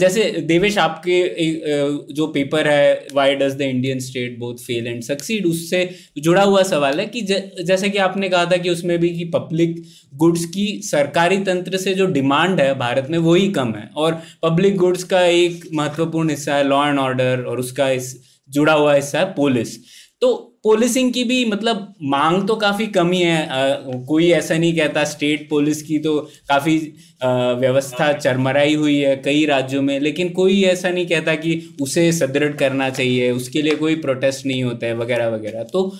जैसे देवेश आपके जो पेपर है why does the Indian state both fail and succeed, उससे जुड़ा हुआ सवाल है कि जैसे कि आपने कहा था कि उसमें भी कि पब्लिक गुड्स की सरकारी तंत्र से जो डिमांड है भारत में वो ही कम है, और पब्लिक गुड्स का एक महत्वपूर्ण हिस्सा है लॉ एंड ऑर्डर और उसका इस जुड़ा हुआ हिस्सा है पुलिस। तो पुलिसिंग की भी मतलब मांग तो काफी कमी है, आ, कोई ऐसा नहीं कहता। स्टेट पुलिस की तो काफी आ, व्यवस्था चरमराई हुई है कई राज्यों में, लेकिन कोई ऐसा नहीं कहता कि उसे सुदृढ़ करना चाहिए, उसके लिए कोई प्रोटेस्ट नहीं होता है वगैरह वगैरह। तो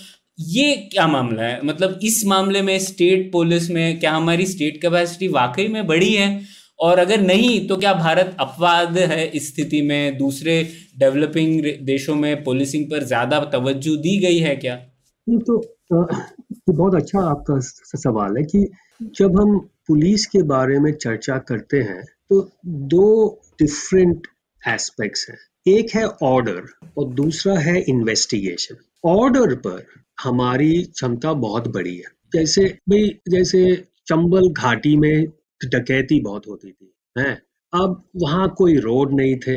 ये क्या मामला है, मतलब इस मामले में स्टेट पुलिस में क्या हमारी स्टेट कैपेसिटी वाकई में बढ़ी है, और अगर नहीं तो क्या भारत अपवाद है इस स्थिति में, दूसरे डेवलपिंग देशों में पुलिसिंग पर ज्यादा तवज्जो दी गई है क्या? ये तो ये बहुत अच्छा आपका सवाल है कि जब हम पुलिस के बारे में चर्चा करते हैं तो दो डिफरेंट एस्पेक्ट्स हैं, एक है ऑर्डर और दूसरा है इन्वेस्टिगेशन। ऑर्डर पर हमारी क्षमता बहुत बड़ी है, जैसे भाई जैसे चंबल घाटी में डकैती बहुत होती थी, हैं। अब वहाँ कोई रोड नहीं थे,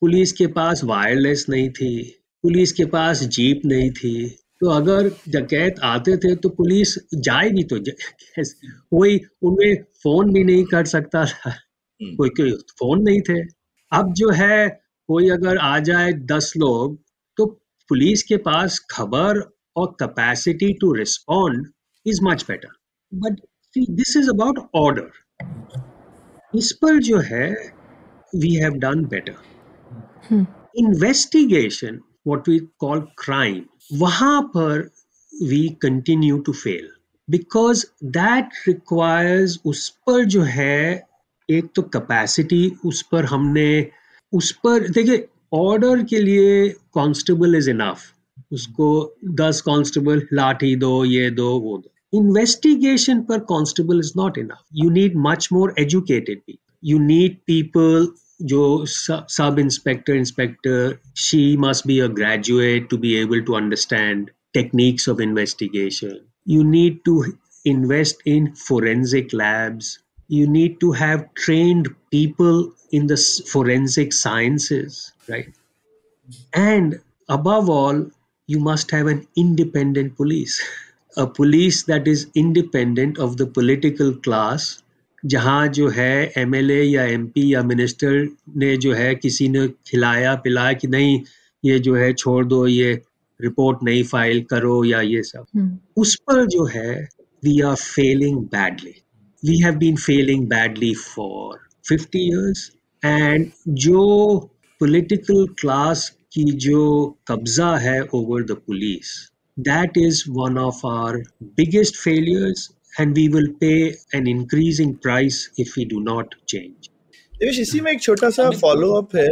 पुलिस के पास वायरलेस नहीं थी, पुलिस के पास जीप नहीं थी, तो अगर डकैत आते थे तो पुलिस जाएगी तो कोई उन्हें फोन भी नहीं कर सकता था, कोई कोई फोन नहीं थे। अब जो है कोई अगर आ जाए दस लोग तो पुलिस के पास खबर और capacity to respond is much better. But see this is about order, इस पर जो है we have done better. Investigation what we call crime, वहां पर we continue to fail because that requires, उस पर जो है एक तो कैपेसिटी, उस पर हमने उस पर देखिए ऑर्डर के लिए कांस्टेबल इज इनफ, उसको दस कांस्टेबल, लाठी दो, ये दो, वो दो। इन्वेस्टिगेशन पर constable is not enough, you need much more educated people, you need people जो sub inspector, inspector, she must be a graduate to be able to understand techniques of investigation. You need to invest in forensic labs. You need to have trained people in the forensic sciences, right? And above all, you must have an independent police, a police that is independent of the political class, जहाँ जो है M L A या M P या minister ने जो है किसी ने खिलाया पिलाया कि नहीं ये जो है छोड़ दो, ये रिपोर्ट नहीं फाइल करो या ये सब, hmm. उस पर जो है we are failing badly, we have been failing badly for fifty years. And जो पॉलिटिकल क्लास की जो कब्जा है over the police, that is one of our biggest failures and we will pay an increasing price if we do not change. Devesh, इसी में एक छोटा सा फॉलो अप है,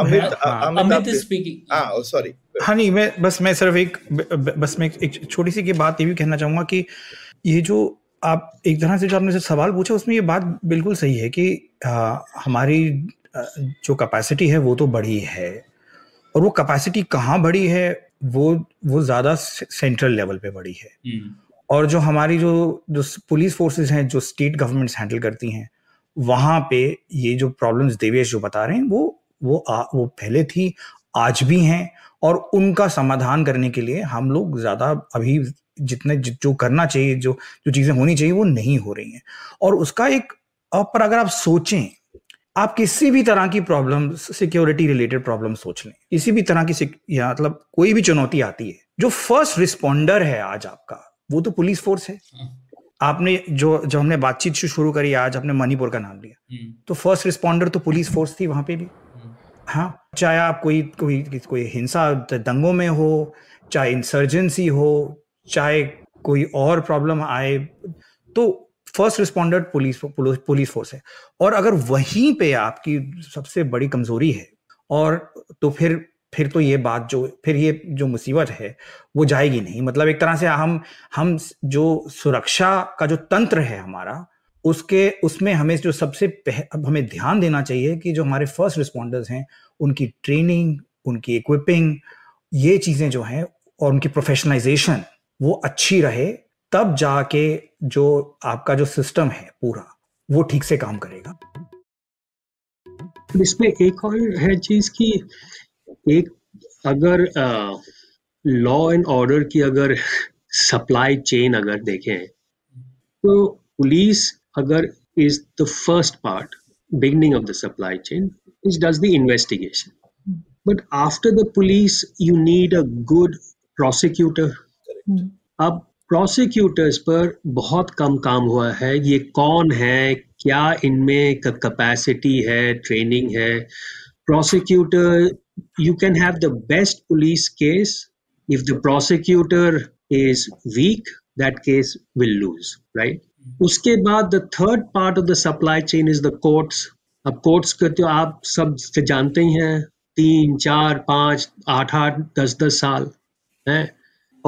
अमित स्पीकिंग, सॉरी हाँ नहीं मैं बस मैं सिर्फ एक बस मैं एक छोटी सी की बात ये भी कहना चाहूँगा कि ये जो आप एक तरह से जो आपने सवाल पूछा उसमें ये बात बिल्कुल सही है कि आ, हमारी जो कैपेसिटी है वो तो बढ़ी है, और वो कैपेसिटी कहाँ बढ़ी है, वो वो ज़्यादा सेंट्रल लेवल पे बढ़ी है, और जो हमारी जो जो पुलिस फोर्सेज हैं जो स्टेट गवर्नमेंट्स हैंडल करती हैं वहाँ पे ये जो प्रॉब्लम्स देवेश जो बता रहे हैं वो वो आ, वो पहले थी, आज भी हैं, और उनका समाधान करने के लिए हम लोग ज़्यादा अभी जितने जो करना चाहिए, जो जो चीज़ें होनी चाहिए वो नहीं हो रही हैं। और उसका एक अब पर अगर आप सोचें, आप किसी भी तरह की प्रॉब्लम, सिक्योरिटी रिलेटेड प्रॉब्लम सोच लें, किसी भी तरह की या मतलब कोई भी चुनौती आती है, जो फर्स्ट रिस्पॉन्डर है आज आपका वो तो पुलिस फोर्स है। आपने जो जो हमने बातचीत शुरू करी आज, आपने मणिपुर का नाम लिया, तो फर्स्ट रिस्पॉन्डर तो पुलिस फोर्स थी वहाँ पे भी। हाँ, चाहे आप कोई कोई कोई हिंसा दंगों में हो, चाहे इंसर्जेंसी हो, चाहे कोई और प्रॉब्लम आए, तो first responder police police force है। और अगर वहीं पे आपकी सबसे बड़ी कमजोरी है और तो फिर फिर तो ये बात जो फिर ये जो मुसीबत है वो जाएगी नहीं। मतलब एक तरह से हम हम जो सुरक्षा का जो तंत्र है हमारा, उसके उसमें हमें जो सबसे अब हमें ध्यान देना चाहिए कि जो हमारे फर्स्ट रिस्पॉन्डर्स हैं उनकी ट्रेनिंग, उनकी इक्विपिंग, ये चीज़ें जो हैं और उनकी प्रोफेशनलाइजेशन वो अच्छी रहे, तब जाके जो आपका जो सिस्टम है पूरा वो ठीक से काम करेगा। इसमें एक और है चीज़ कि एक अगर लॉ एंड ऑर्डर की अगर सप्लाई चेन अगर देखें तो police agar is the first part, beginning of the supply chain, which does the investigation. But after the police, you need a good prosecutor. Mm. Ab prosecutors par bahut kam kaam hua hai, ye kaun hai, kya inme capacity hai, training hai. Prosecutor, you can have the best police case. If the prosecutor is weak, that case will lose, right? उसके बाद the third part of the supply chain is the courts. अब courts करते हो आप सब जानते ही हैं, तीन चार पाँच आठ आठ दस दस साल है।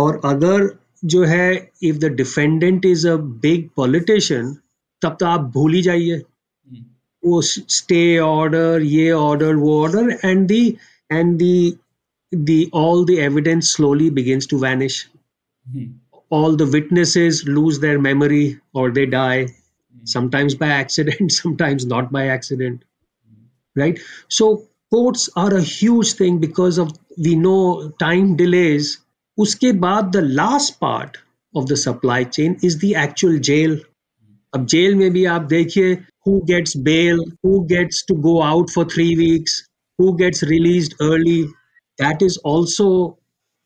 और अगर जो है if the defendant is a big politician, तब तो आप भूल ही जाइए वो स्टे ऑर्डर, ये ऑर्डर, वो order, and the and the the all the evidence slowly begins to vanish. All the witnesses lose their memory or they die, sometimes by accident, sometimes not by accident, right? So courts are a huge thing because of, we know, time delays. Uske baad the last part of the supply chain is the actual jail. Ab jail mein bhi aap dekhiye, who gets bail, who gets to go out for three weeks, who gets released early, that is also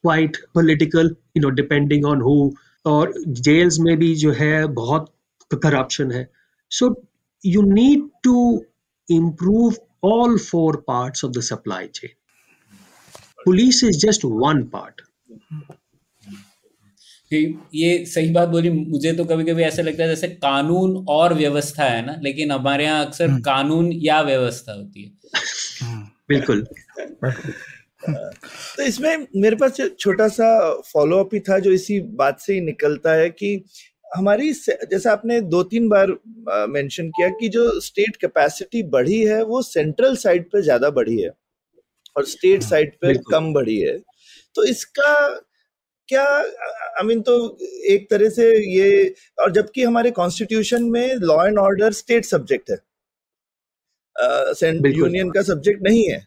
quite political, you know, depending on who और jails में भी जो है बहुत corruption है. So you need to improve all four parts of the supply chain. Police is just one part. ये सही बात बोली. मुझे तो कभी कभी ऐसा लगता है जैसे कानून और व्यवस्था है ना, लेकिन हमारे यहाँ अक्सर कानून या व्यवस्था होती है. बिल्कुल. तो इसमें मेरे पास छोटा सा फॉलो अप ही था जो इसी बात से ही निकलता है कि हमारी, जैसा आपने दो तीन बार मेंशन किया कि जो स्टेट कैपेसिटी बढ़ी है वो सेंट्रल साइड पे ज्यादा बढ़ी है और स्टेट साइड पे कम बढ़ी है. तो इसका क्या आई मीन, तो एक तरह से ये, और जबकि हमारे कॉन्स्टिट्यूशन में law and order state subject है, सेंट्रल यूनियन का सब्जेक्ट नहीं है,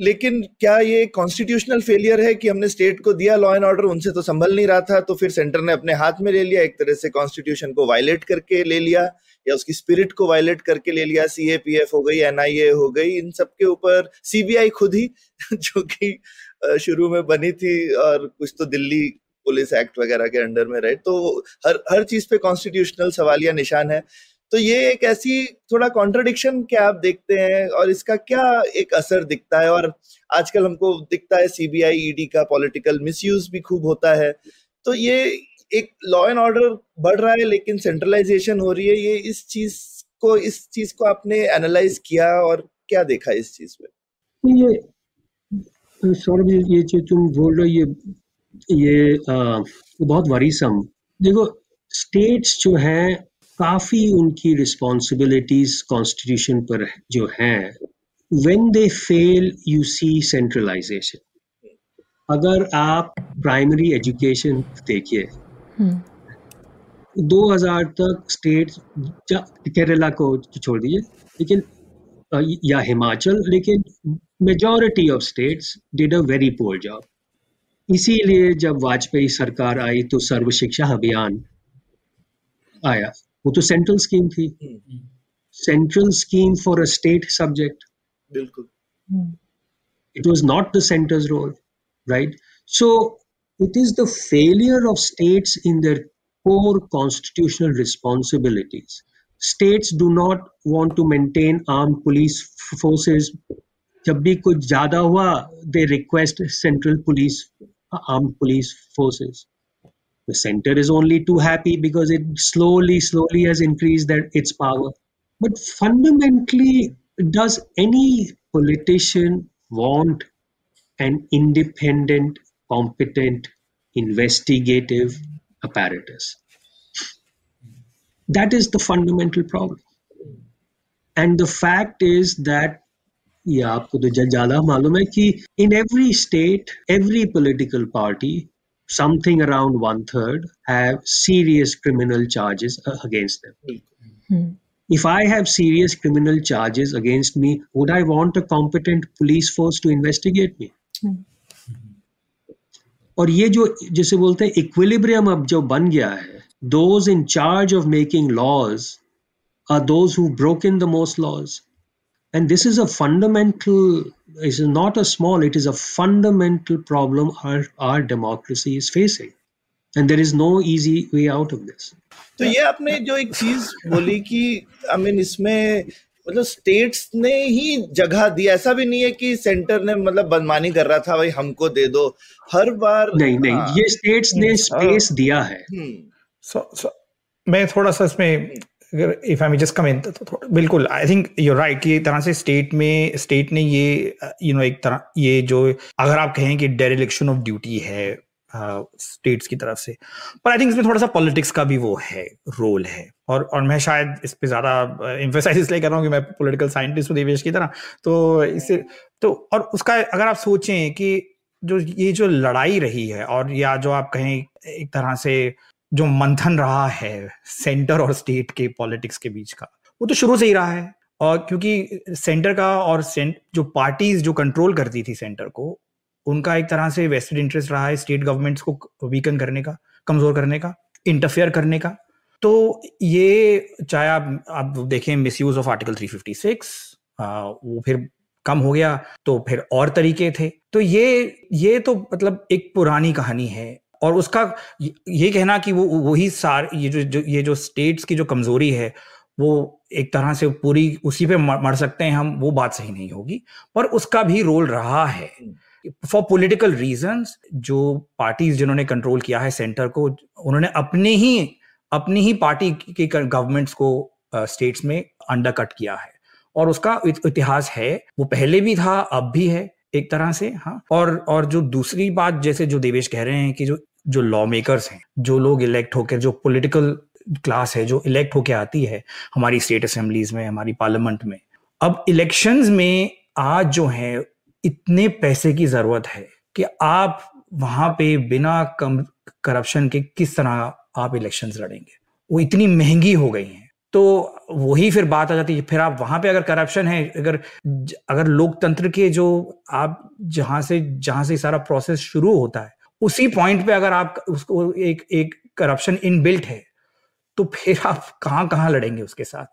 लेकिन क्या ये कॉन्स्टिट्यूशनल फेलियर है कि हमने स्टेट को दिया लॉ एंड ऑर्डर, उनसे तो संभल नहीं रहा था, तो फिर सेंटर ने अपने हाथ में ले लिया, एक तरह से कॉन्स्टिट्यूशन को वायलेट करके ले लिया या उसकी स्पिरिट को वायलेट करके ले लिया. सीएपीएफ हो गई, एनआईए हो गई, इन सब के ऊपर सीबीआई खुद ही जो कि शुरू में बनी थी और कुछ तो दिल्ली पुलिस एक्ट वगैरह के अंडर में रहे, तो हर हर चीज पे कॉन्स्टिट्यूशनल सवालिया निशान है. तो ये एक ऐसी थोड़ा कॉन्ट्रडिक्शन क्या आप देखते हैं और इसका क्या एक असर दिखता है? और आजकल हमको दिखता है सीबीआई ईडी का पॉलिटिकल मिसयूज भी खूब होता है. तो ये एक लॉ एंड ऑर्डर बढ़ रहा है लेकिन सेंट्रलाइजेशन हो रही है, ये इस चीज को इस चीज को आपने एनालाइज किया और क्या देखा इस चीज में? ये सौरभ, ये जो तुम बोल रहे हो ये ये आ, बहुत वरीसम. देखो, स्टेट्स जो हैं काफी उनकी रिस्पॉन्सिबिलिटीज कॉन्स्टिट्यूशन पर जो हैं, when they fail you see centralisation. अगर आप प्राइमरी एजुकेशन देखिए, दो हज़ार तक स्टेट, केरला को छोड़ दीजिए लेकिन, या हिमाचल, लेकिन majority of states did a very poor job. इसीलिए जब वाजपेयी सरकार आई तो सर्व शिक्षा अभियान आया, वो तो सेंट्रल स्कीम थी, central scheme for a state subject. बिल्कुल, it was not the centre's role, right? So it is the failure of states in their core constitutional responsibilities. States do not want to maintain armed police forces. जब भी कुछ ज्यादा हुआ they request central police, armed police forces. The center is only too happy because it slowly slowly has increased that its power. But fundamentally, does any politician want an independent, competent, investigative apparatus? That is the fundamental problem. And the fact is that, yeah, आपको तो ज़्यादा मालूम है कि in every state, every political party, something around one third have serious criminal charges against them. Mm-hmm. If I have serious criminal charges against me, would I want a competent police force to investigate me? Mm-hmm. और ये जो जिसे बोलते हैं equilibrium अब जो बन गया है, those in charge of making laws are those who broken the most laws. And this is a fundamental, it is not a small, it is a fundamental problem our, our democracy is facing. And there is no easy way out of this. तो ये आपने जो एक चीज बोली कि I mean इसमें मतलब स्टेट्स ने ही जगह दी, ऐसा भी नहीं है कि सेंटर ने मतलब बदमानी कर रहा था भाई हमको दे दो हर बार. नहीं नहीं, ये स्टेट्स ने स्पेस दिया है. सो सो मैं थोड़ा सा इसमें If I may just come in, तो बिल्कुल आई थिंक यूर राइट कि तरह से स्टेट में स्टेट ने ये यू नो एक तरह ये जो अगर आप कहें कि डेरिलेक्शन ऑफ ड्यूटी है स्टेट्स की तरफ से, पर आई थिंक इसमें थोड़ा सा पॉलिटिक्स का भी वो है, रोल है. और और मैं शायद इस पर ज़्यादा एम्फेसाइज इसलिए कर रहा हूँ कि मैं पॉलिटिकल साइंटिस्ट हूँ देवेश की तरह. तो इससे तो और उसका अगर आप सोचें कि जो ये जो लड़ाई रही है और या जो आप कहें एक तरह से जो मंथन रहा है सेंटर और स्टेट के पॉलिटिक्स के बीच का, वो तो शुरू से ही रहा है. और क्योंकि सेंटर का और सेंट, जो पार्टीज जो कंट्रोल करती थी सेंटर को, उनका एक तरह से वेस्टेड इंटरेस्ट रहा है स्टेट गवर्नमेंट्स को वीकन करने का, कमजोर करने का, इंटरफेयर करने का. तो ये चाहे आप आप देखें misuse of article three fifty six, वो फिर कम हो गया तो फिर और तरीके थे. तो ये ये तो मतलब एक पुरानी कहानी है और उसका ये कहना कि वो वही सार ये जो, जो ये जो स्टेट्स की जो कमजोरी है वो एक तरह से पूरी उसी पे मर सकते हैं हम, वो बात सही नहीं होगी। पर उसका भी रोल रहा है फॉर पॉलिटिकल रीजंस। जो पार्टीज जिन्होंने कंट्रोल किया है सेंटर को, उन्होंने अपने ही अपनी ही पार्टी के गवर्नमेंट्स को स्टेट्स uh, में अंडरकट किया है, और उसका इतिहास है, वो पहले भी था अब भी है एक तरह से। हाँ, और और जो दूसरी बात जैसे जो देवेश कह रहे हैं कि जो जो लॉ मेकर्स हैं, जो लोग इलेक्ट होकर, जो पॉलिटिकल क्लास है जो इलेक्ट होकर आती है हमारी स्टेट असेंबलीज में, हमारी पार्लियामेंट में, अब इलेक्शंस में आज जो है इतने पैसे की जरूरत है कि आप वहां पे बिना करप्शन के किस तरह आप इलेक्शंस लड़ेंगे, वो इतनी महंगी हो गई है। तो वही फिर बात आ जाती है, फिर आप वहां पे अगर करप्शन है, अगर अगर लोकतंत्र के जो आप जहां से जहां से सारा प्रोसेस शुरू होता है उसी पॉइंट पे अगर आप उसको एक एक करप्शन इनबिल्ट है तो फिर आप कहाँ कहाँ लड़ेंगे उसके साथ।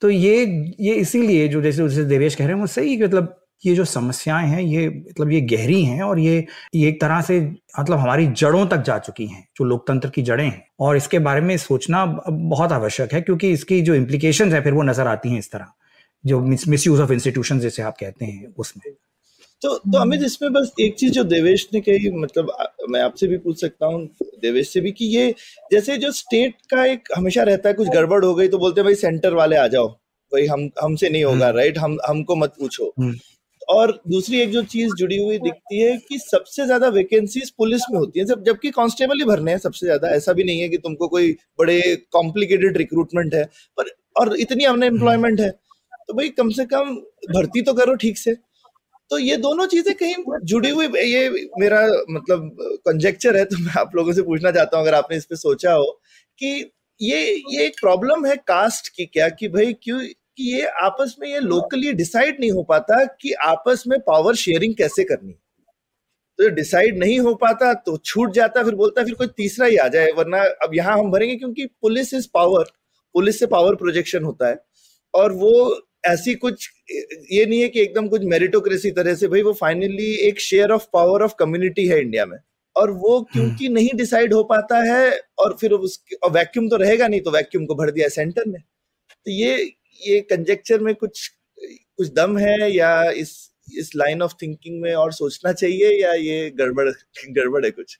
तो ये ये इसीलिए जो जैसे जैसे देवेश कह रहे हैं वो सही, मतलब ये जो समस्याएं हैं ये मतलब ये गहरी हैं, और ये ये एक तरह से मतलब हमारी जड़ों तक जा चुकी हैं, जो लोकतंत्र की जड़ें हैं, और इसके बारे में सोचना बहुत आवश्यक है क्योंकि इसकी जो इम्प्लीकेशंस हैं फिर वो नजर आती हैं इस तरह जो मिसयूज ऑफ इंस्टीट्यूशंस जैसे आप कहते हैं उसमें। तो तो अमित, इसमें बस एक चीज जो देवेश ने कही, मतलब मैं आपसे भी पूछ सकता हूँ देवेश से भी, कि ये जैसे जो स्टेट का एक हमेशा रहता है कुछ गड़बड़ हो गई तो बोलते हैं भाई सेंटर वाले आ जाओ, भाई हम हमसे नहीं होगा, राइट, हम हमको मत पूछो। और दूसरी एक जो चीज जुड़ी हुई दिखती है कि सबसे ज्यादा वैकेंसीज पुलिस में होती है, जब जबकि कांस्टेबल ही भरने हैं सबसे ज्यादा। ऐसा भी नहीं है कि तुमको कोई बड़े कॉम्प्लिकेटेड रिक्रूटमेंट है, पर और इतनी अनएम्प्लॉयमेंट है तो भाई कम से कम भर्ती तो करो ठीक से। तो ये दोनों चीजें कहीं जुड़ी हुई, ये मेरा मतलब कंजेक्चर है, तो मैं आप लोगों से पूछना चाहता हूँ अगर आपने इस पे सोचा हो कि ये ये एक प्रॉब्लम है कास्ट की क्या, कि भाई क्यों कि ये आपस में ये लोकली डिसाइड नहीं हो पाता कि आपस में पावर शेयरिंग कैसे करनी, तो डिसाइड नहीं हो पाता तो छूट जाता, फिर बोलता फिर कोई तीसरा ही आ जाए वरना अब यहाँ हम भरेंगे, क्योंकि पुलिस इज पावर, पुलिस से पावर प्रोजेक्शन होता है। और वो ऐसी कुछ ये नहीं है कि एकदम कुछ मेरिटोक्रेसी तरह से, भाई वो फाइनली एक share of power of community है इंडिया में, और वो क्योंकि नहीं डिसाइड हो पाता है और फिर उसकी वैक्यूम तो रहेगा नहीं, तो वैक्यूम को भर दिया सेंटर ने। तो ये ये कंजेक्चर में कुछ कुछ दम है या इस इस लाइन ऑफ थिंकिंग में और सोचना चाहिए, या ये गड़बड़ गड़बड़ है कुछ?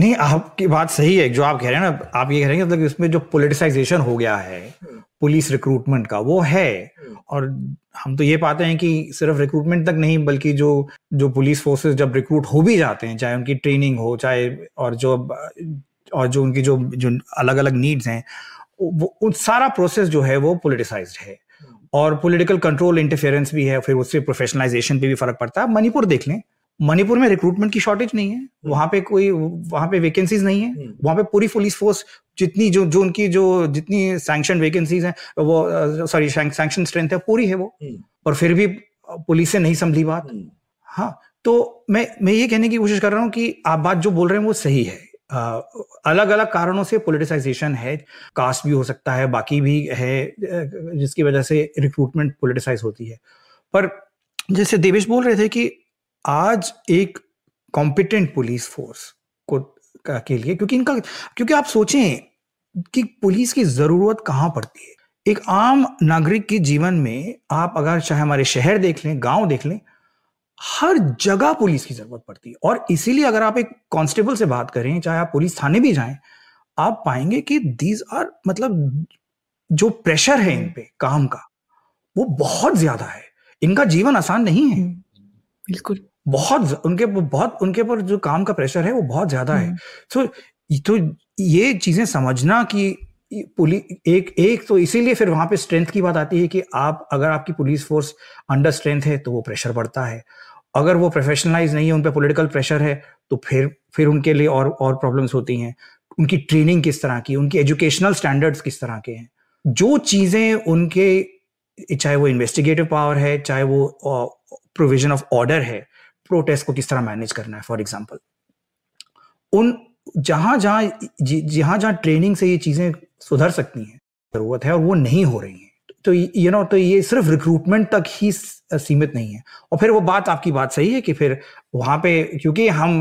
नहीं, आपकी बात सही है जो आप कह रहे हैं ना, आप ये कह रहे हैं मतलब इसमें जो पॉलिटिसाइजेशन हो गया है पुलिस रिक्रूटमेंट का वो है, और हम तो ये पाते हैं कि सिर्फ रिक्रूटमेंट तक नहीं बल्कि जो जो पुलिस फोर्सेस जब रिक्रूट हो भी जाते हैं, चाहे उनकी ट्रेनिंग हो, चाहे और जो और जो उनकी जो जो अलग अलग नीड्स हैं, वो सारा प्रोसेस जो है वो पॉलिटिसाइज्ड है, और पॉलिटिकल कंट्रोल इंटरफेरेंस भी है, फिर उससे प्रोफेशनलाइजेशन पे भी फर्क पड़ता है। मणिपुर देख लें, मणिपुर में रिक्रूटमेंट की शॉर्टेज नहीं है, वहां पे कोई वहां पे वैकेंसीज नहीं है, वहां पे पूरी पुलिस फोर्स जितनी जो जो उनकी जो जितनी सैंक्शन वैकेंसीज हैं वो सॉरी सैंक्शन स्ट्रेंथ है पूरी है वो, और फिर भी पुलिस से नहीं संभली बात। हाँ, तो मैं मैं ये कहने की कोशिश कर रहा हूँ कि आप बात जो बोल रहे हैं वो सही है, अलग अलग कारणों से पॉलिटिसाइजेशन है, कास्ट भी हो सकता है, बाकी भी है जिसकी वजह से रिक्रूटमेंट पॉलिटिसाइज होती है। पर जैसे देवेश बोल रहे थे कि आज एक कॉम्पिटेंट पुलिस फोर्स को के लिए, क्योंकि इनका क्योंकि आप सोचें कि पुलिस की जरूरत कहाँ पड़ती है एक आम नागरिक के जीवन में, आप अगर चाहे हमारे शहर देख लें, गांव देख लें, हर जगह पुलिस की जरूरत पड़ती है। और इसीलिए अगर आप एक कांस्टेबल से बात करें, चाहे आप पुलिस थाने भी जाएं, आप पाएंगे कि दीज आर मतलब जो प्रेशर है इन पे काम का वो बहुत ज्यादा है, इनका जीवन आसान नहीं है बिल्कुल, बहुत उनके बहुत उनके पर जो काम का प्रेशर है वो बहुत ज्यादा है। सो so, तो ये चीजें समझना कि पुलिस एक एक तो इसीलिए फिर वहां पे स्ट्रेंथ की बात आती है कि आप अगर आपकी पुलिस फोर्स अंडर स्ट्रेंथ है तो वो प्रेशर बढ़ता है, अगर वो प्रोफेशनलाइज नहीं है, उन पे पॉलिटिकल प्रेशर है तो फिर फिर उनके लिए और और प्रॉब्लम्स होती हैं। उनकी ट्रेनिंग किस तरह की, उनकी एजुकेशनल स्टैंडर्ड्स किस तरह के हैं, जो चीज़ें उनके चाहे वो इन्वेस्टिगेटिव पावर है, चाहे वो प्रोविजन ऑफ ऑर्डर है, प्रोटेस्ट को किस तरह मैनेज करना है फॉर एग्जाम्पल, उन जहां जहां जहां जहां ट्रेनिंग से ये चीज़ें सुधर सकती हैं जरूरत है और वो नहीं हो रही है। तो यू नो तो ये सिर्फ रिक्रूटमेंट तक ही सीमित नहीं है। और फिर वो बात आपकी बात सही है कि फिर वहाँ पे क्योंकि हम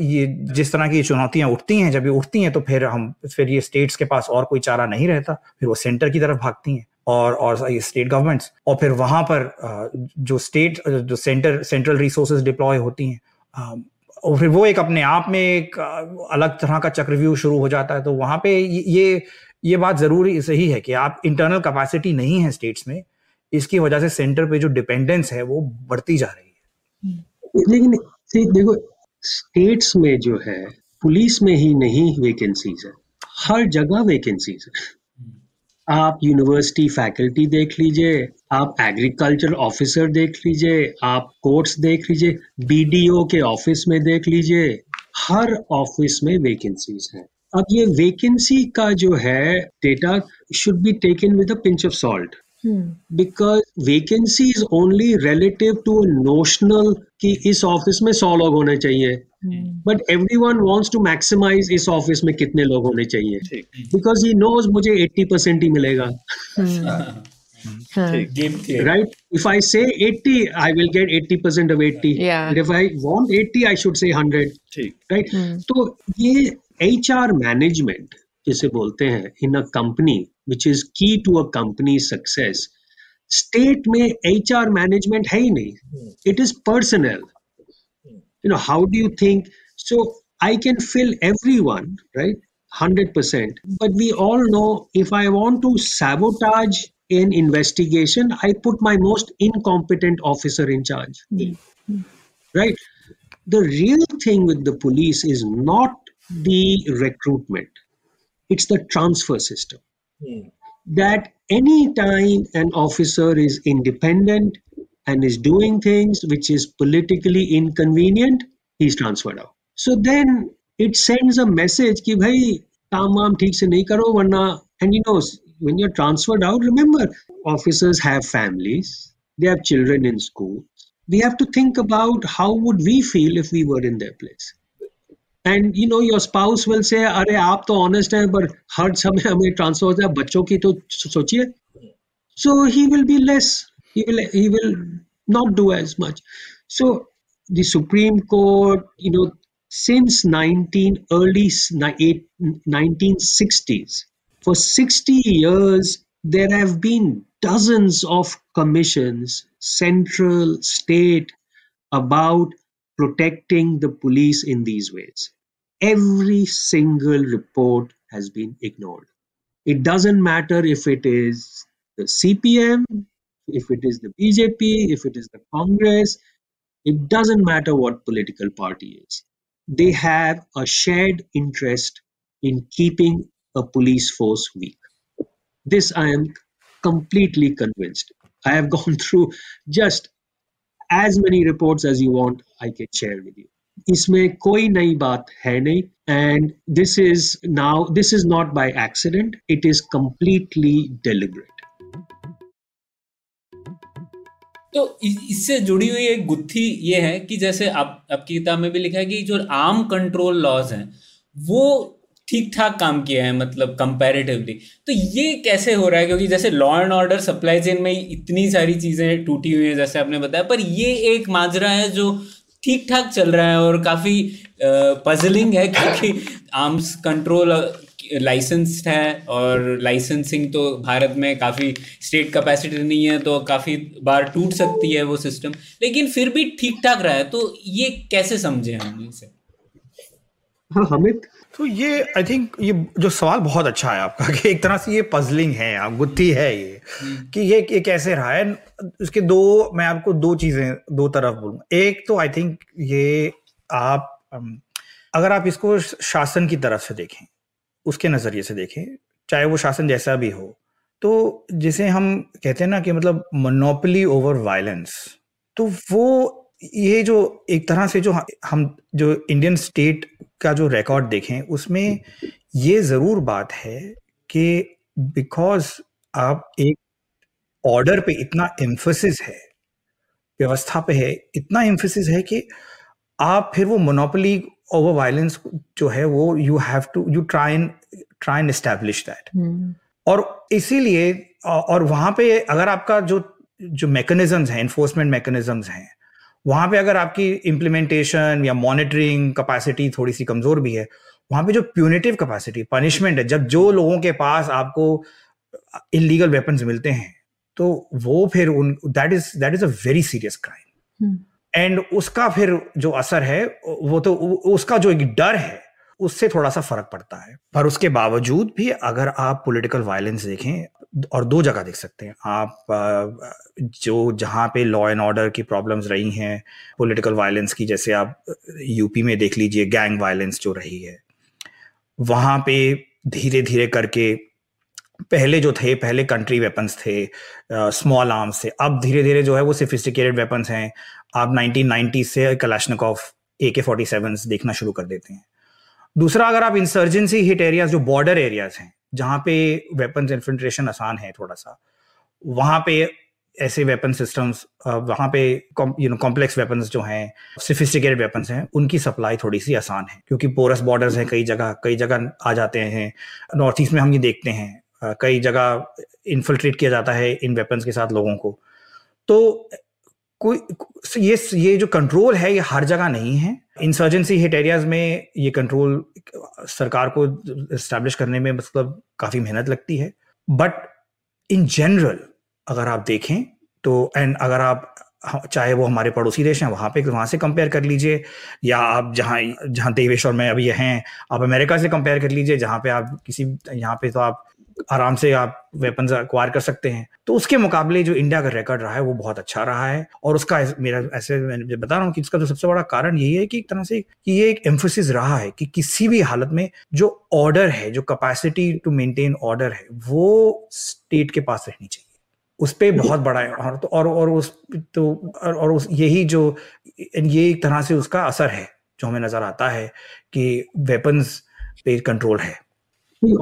ये जिस तरह की चुनौतियां उठती हैं, जब ये उठती हैं तो फिर हम फिर ये स्टेट्स के पास और कोई चारा नहीं रहता, फिर वो सेंटर की तरफ भागती हैं और और ये स्टेट गवर्नमेंट्स, और फिर वहाँ पर जो स्टेट जो सेंटर सेंट्रल रिसोर्सेज डिप्लॉय होती हैं और फिर वो एक अपने आप में एक अलग तरह का चक्रव्यूह शुरू हो जाता है। तो वहाँ पे ये ये बात जरूरी सही है कि आप इंटरनल कैपेसिटी नहीं है स्टेट्स में, इसकी वजह से सेंटर पे जो डिपेंडेंस है वो बढ़ती जा रही है। लेकिन देखो स्टेट्स में जो है पुलिस में ही नहीं वैकेंसीज है, हर जगह वैकेंसीज है। आप यूनिवर्सिटी फैकल्टी देख लीजिए, आप एग्रीकल्चर ऑफिसर देख लीजिए, आप कोर्ट्स देख लीजिए, बीडीओ के ऑफिस में देख लीजिए, हर ऑफिस में वैकेंसीज हैं। अब ये वैकेंसी का जो है data should be taken with a pinch of salt, because vacancy is only relative to a notional कि इस ऑफिस में सौ लोग होने चाहिए, but every one wants to maximise इस ऑफिस में कितने लोग होने चाहिए, बिकॉज ही नोज मुझे अस्सी परसेंट ही मिलेगा। Right? If I say eighty, I will get eighty percent of eighty. Yeah. And if I want eighty, I should say one hundred. Right? तो ये H R management जिसे बोलते हैं in a company, which is key to a company's success. State में H R management है ही नहीं. It is personnel. You know, how do you think? So I can fill everyone, right? one hundred percent. But we all know if I want to sabotage in investigation, I put my most incompetent officer in charge. Mm-hmm. Right? The real thing with the police is not the recruitment. It's the transfer system. Mm-hmm. That any time an officer is independent and is doing things which is politically inconvenient, he's transferred out. So then it sends a message ki bhai kaam waam theek se nahi karo warna, and you know, when you're transferred out, remember, officers have families, they have children in school. We have to think about how would we feel if we were in their place. And you know, your spouse will say, "Arey, aap to honest hai, but har samay hume transfer hota hai, bachcho ki to sochiye." So he will be less. He will he will not do as much. So the Supreme Court, you know, since nineteen early nineteen sixties. For sixty years, there have been dozens of commissions, central, state, about protecting the police in these ways. Every single report has been ignored. It doesn't matter if it is the C P M, if it is the B J P, if it is the Congress, it doesn't matter what political party is. They have a shared interest in keeping a police force weak. This I am completely convinced. I have gone through just as many reports as you want, I can share with you. Isme koi nayi baat hai nahi, and this is now, this is not by accident, it is completely deliberate. तो इससे जुड़ी हुई एक गुत्थी ये है कि जैसे आप आपकी किताब में भी लिखा है कि जो आर्म कंट्रोल लॉज हैं वो ठीक ठाक काम किया है, मतलब कंपैरेटिवली, तो ये कैसे हो रहा है? क्योंकि जैसे law and order supply chain में इतनी सारी चीज़ें टूटी हुई हैं जैसे आपने बताया, पर ये एक माजरा है जो ठीक ठाक चल रहा है और काफ़ी पजलिंग है क्योंकि आर्म्स कंट्रोल लाइसेंस्ड है और लाइसेंसिंग तो भारत में काफ़ी स्टेट कैपेसिटी नहीं है, तो काफ़ी बार टूट सकती है वो सिस्टम, लेकिन फिर भी ठीक ठाक रहा है। तो ये कैसे समझे हम इसे? हाँ अमित, तो ये आई थिंक ये जो सवाल बहुत अच्छा है आपका कि एक तरह से ये पजलिंग है, आप गुत्थी है ये कि ये ये कैसे रहा है। इसके दो मैं आपको दो चीज़ें दो तरफ बोलूँगा। एक तो आई थिंक ये आप अगर आप इसको शासन की तरफ से देखें, उसके नज़रिए से देखें, चाहे वो शासन जैसा भी हो, तो जिसे हम कहते हैं ना कि मतलब मोनोपोली ओवर वायलेंस, तो वो ये जो एक तरह से जो हम जो इंडियन स्टेट का जो रिकॉर्ड देखें उसमें ये ज़रूर बात है कि बिकॉज आप एक ऑर्डर पे इतना एम्फसिस है, व्यवस्था पे है इतना एम्फसिस है कि आप फिर वो मोनोपोली ओवर वायलेंस जो है वो you have to you try and try and establish that. और इसीलिए और वहाँ पे अगर आपका जो जो मैकेनिज्म्स हैं, एनफोर्समेंट मैकेनिज्म्स हैं, वहाँ पे अगर आपकी इम्प्लीमेंटेशन या मॉनिटरिंग कैपेसिटी थोड़ी सी कमजोर भी है, वहाँ पे जो प्यूनिटिव कैपेसिटी पनिशमेंट है, जब जो लोगों के पास आपको इलीगल वेपन्स मिलते हैं तो वो फिर उन that is that is a very serious crime, and उसका फिर जो असर है वो तो उसका जो एक डर है उससे थोड़ा सा फर्क पड़ता है। पर उसके बावजूद भी अगर आप पॉलिटिकल वायलेंस देखें, और दो जगह देख सकते हैं आप, जो जहाँ पे लॉ एंड ऑर्डर की प्रॉब्लम्स रही हैं पॉलिटिकल वायलेंस की, जैसे आप यूपी में देख लीजिए गैंग वायलेंस जो रही है, वहाँ पे धीरे धीरे करके पहले जो थे पहले कंट्री वेपन्स थे, स्मॉल आर्म्स थे, अब धीरे धीरे जो है वो सोफिस्टिकेटेड वेपन्स हैं। आप नाइनटीन नाइंटीज़ से कलाशनिकोव ए के सैंतालीस देखना शुरू कर देते हैं। दूसरा, अगर आप इंसर्जेंसी हिट एरियाज जो बॉर्डर एरियाज हैं जहाँ पे वेपन्स इन्फिल्ट्रेशन आसान है थोड़ा सा, वहाँ पे ऐसे वेपन सिस्टम्स, वहाँ पे यू नो कॉम्प्लेक्स वेपन्स जो हैं, सोफिस्टिकेटेड वेपन्स हैं, उनकी सप्लाई थोड़ी सी आसान है क्योंकि पोरस बॉर्डर्स हैं, कई जगह कई जगह आ जाते हैं। नॉर्थ ईस्ट में हम ये देखते हैं कई जगह इन्फिल्ट्रेट किया जाता है इन वेपन्स के साथ लोगों को। तो कोई ये ये जो कंट्रोल है ये हर जगह नहीं है। इंसर्जेंसी हिट एरियाज में ये कंट्रोल सरकार को एस्टैब्लिश करने में मतलब काफ़ी मेहनत लगती है, बट इन जनरल अगर आप देखें तो, एंड अगर आप चाहे वो हमारे पड़ोसी देश हैं वहाँ पे वहाँ से कंपेयर कर लीजिए, या आप जहाँ जहाँ देवेश और मैं अभी हैं आप अमेरिका से कंपेयर कर लीजिए, जहाँ पे आप किसी यहाँ पे तो आप आराम से आप वेपन्स एक्वायर कर सकते हैं। तो उसके मुकाबले जो इंडिया का रेकॉर्ड रहा है वो बहुत अच्छा रहा है, और उसका मेरा ऐसे मैं बता रहा हूँ कि इसका जो सबसे बड़ा कारण यही है कि एक तरह से कि ये एक एम्फोसिस रहा है कि किसी भी हालत में जो ऑर्डर है, जो कैपेसिटी टू मेंटेन ऑर्डर है, वो स्टेट के पास रहनी चाहिए। उस पर बहुत बड़ा है, और तो और, और उस तो और, और उस यही जो ये एक तरह से उसका असर है जो हमें नजर आता है कि वेपन्स पे कंट्रोल है।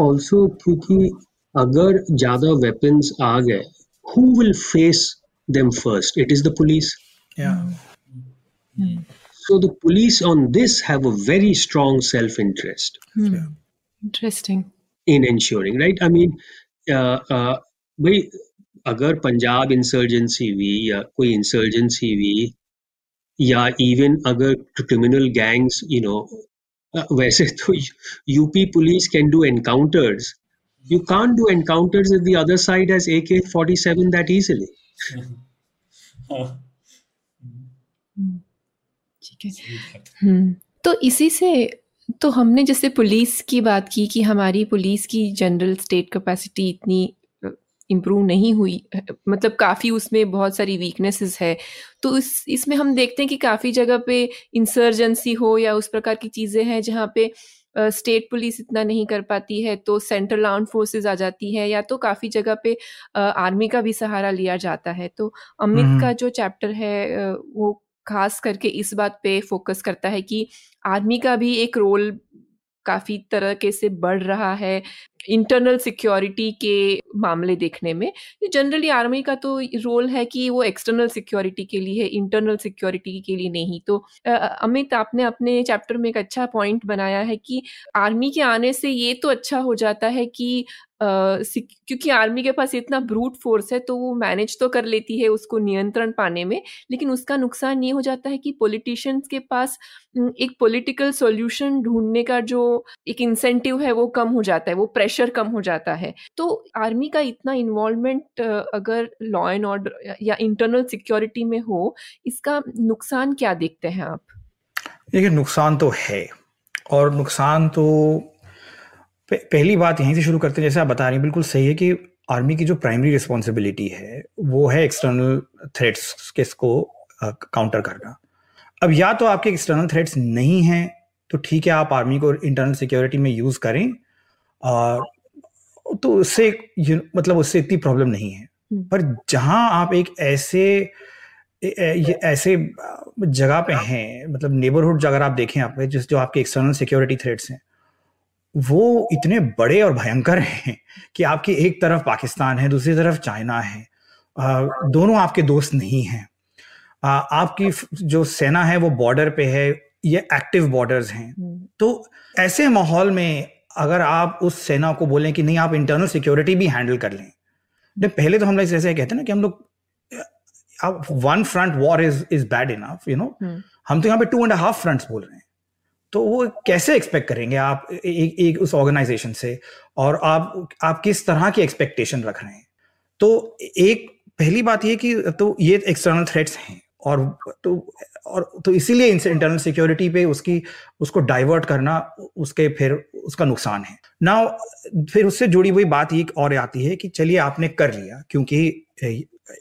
ऑल्सो क्योंकि अगर ज्यादा वेपन्स आ गए, who will face them first? It is the police. Yeah. So the police on this have a very strong self-interest. Hmm. Yeah. Interesting. In ensuring, right? I mean, uh, uh, भाई अगर Punjab insurgency हुई या कोई insurgency हुई, या even अगर criminal gangs, you know, वैसे तो UP police can do encounters. You can't do encounters if the other side has A K forty-seven that easily. तो इसी से तो हमने जैसे पुलिस की बात की कि हमारी पुलिस की जनरल स्टेट कैपेसिटी इतनी इम्प्रूव नहीं हुई, मतलब काफ़ी उसमें बहुत सारी वीकनेसेस है। तो इस इसमें हम देखते हैं कि काफ़ी जगह पे इंसर्जेंसी हो या उस प्रकार की चीज़ें हैं जहाँ पे स्टेट uh, पुलिस इतना नहीं कर पाती है, तो सेंट्रल आर्म फोर्सेस आ जाती है, या तो काफ़ी जगह पे आर्मी uh, का भी सहारा लिया जाता है। तो अमित का जो चैप्टर है uh, वो खास करके इस बात पे फोकस करता है कि आर्मी का भी एक रोल काफ़ी तरह से बढ़ रहा है इंटरनल सिक्योरिटी के मामले देखने में। जनरली आर्मी का तो रोल है कि वो एक्सटर्नल सिक्योरिटी के लिए है, इंटरनल सिक्योरिटी के लिए नहीं। तो अमित, आपने अपने चैप्टर में एक अच्छा पॉइंट बनाया है कि आर्मी के आने से ये तो अच्छा हो जाता है कि आ, क्योंकि आर्मी के पास इतना ब्रूट फोर्स है तो वो मैनेज तो कर लेती है उसको नियंत्रण पाने में, लेकिन उसका नुकसान ये हो जाता है कि पॉलिटिशियंस के पास एक पॉलिटिकल सॉल्यूशन ढूंढने का जो एक इंसेंटिव है वो कम हो जाता है, वो प्रेशर कम हो जाता है। तो आर्मी का इतना इन्वॉल्वमेंट अगर लॉ एंड ऑर्डर या इंटरनल सिक्योरिटी में हो, इसका नुकसान क्या देखते हैं आप? देखिए, नुकसान तो है, और नुकसान तो पहली बात यहीं से शुरू करते हैं। जैसे आप बता रहे हैं, बिल्कुल सही है कि आर्मी की जो प्राइमरी रिस्पॉन्सिबिलिटी है वो है एक्सटर्नल थ्रेट्स के इसको काउंटर करना। अब या तो आपके एक्सटर्नल थ्रेट्स नहीं हैं तो ठीक है, आप आर्मी को इंटरनल सिक्योरिटी में यूज़ करें, और तो उससे मतलब उससे इतनी प्रॉब्लम नहीं है। पर जहां आप एक ऐसे ऐसे जगह पे हैं, मतलब नेबरहुड अगर आप देखें, आप जिस जो आपके एक्सटर्नल सिक्योरिटी थ्रेट्स हैं वो इतने बड़े और भयंकर हैं कि आपकी एक तरफ पाकिस्तान है, दूसरी तरफ चाइना है, दोनों आपके दोस्त नहीं हैं। आपकी जो सेना है वो बॉर्डर पे है, ये एक्टिव बॉर्डर्स हैं। तो ऐसे माहौल में अगर आप उस सेना को बोलें कि नहीं आप इंटरनल सिक्योरिटी भी हैंडल कर लें, नहीं पहले तो हम लोग जैसे कहते हैं ना कि हम लोग आप one front war is is bad enough, you know, हम तो यहाँ पे टू एंड हाफ फ्रंट्स बोल रहे हैं, तो वो कैसे एक्सपेक्ट करेंगे आप एक एक उस ऑर्गेनाइजेशन से, और आप आप किस तरह की एक्सपेक्टेशन रख रहे हैं। तो एक पहली बात ये कि तो ये एक्सटर्नल थ्रेट्स हैं, और तो और तो इसीलिए इंटरनल सिक्योरिटी पे उसकी उसको डाइवर्ट करना उसके फिर उसका नुकसान है ना। फिर उससे जुड़ी हुई बात एक और आती है कि चलिए आपने कर लिया, क्योंकि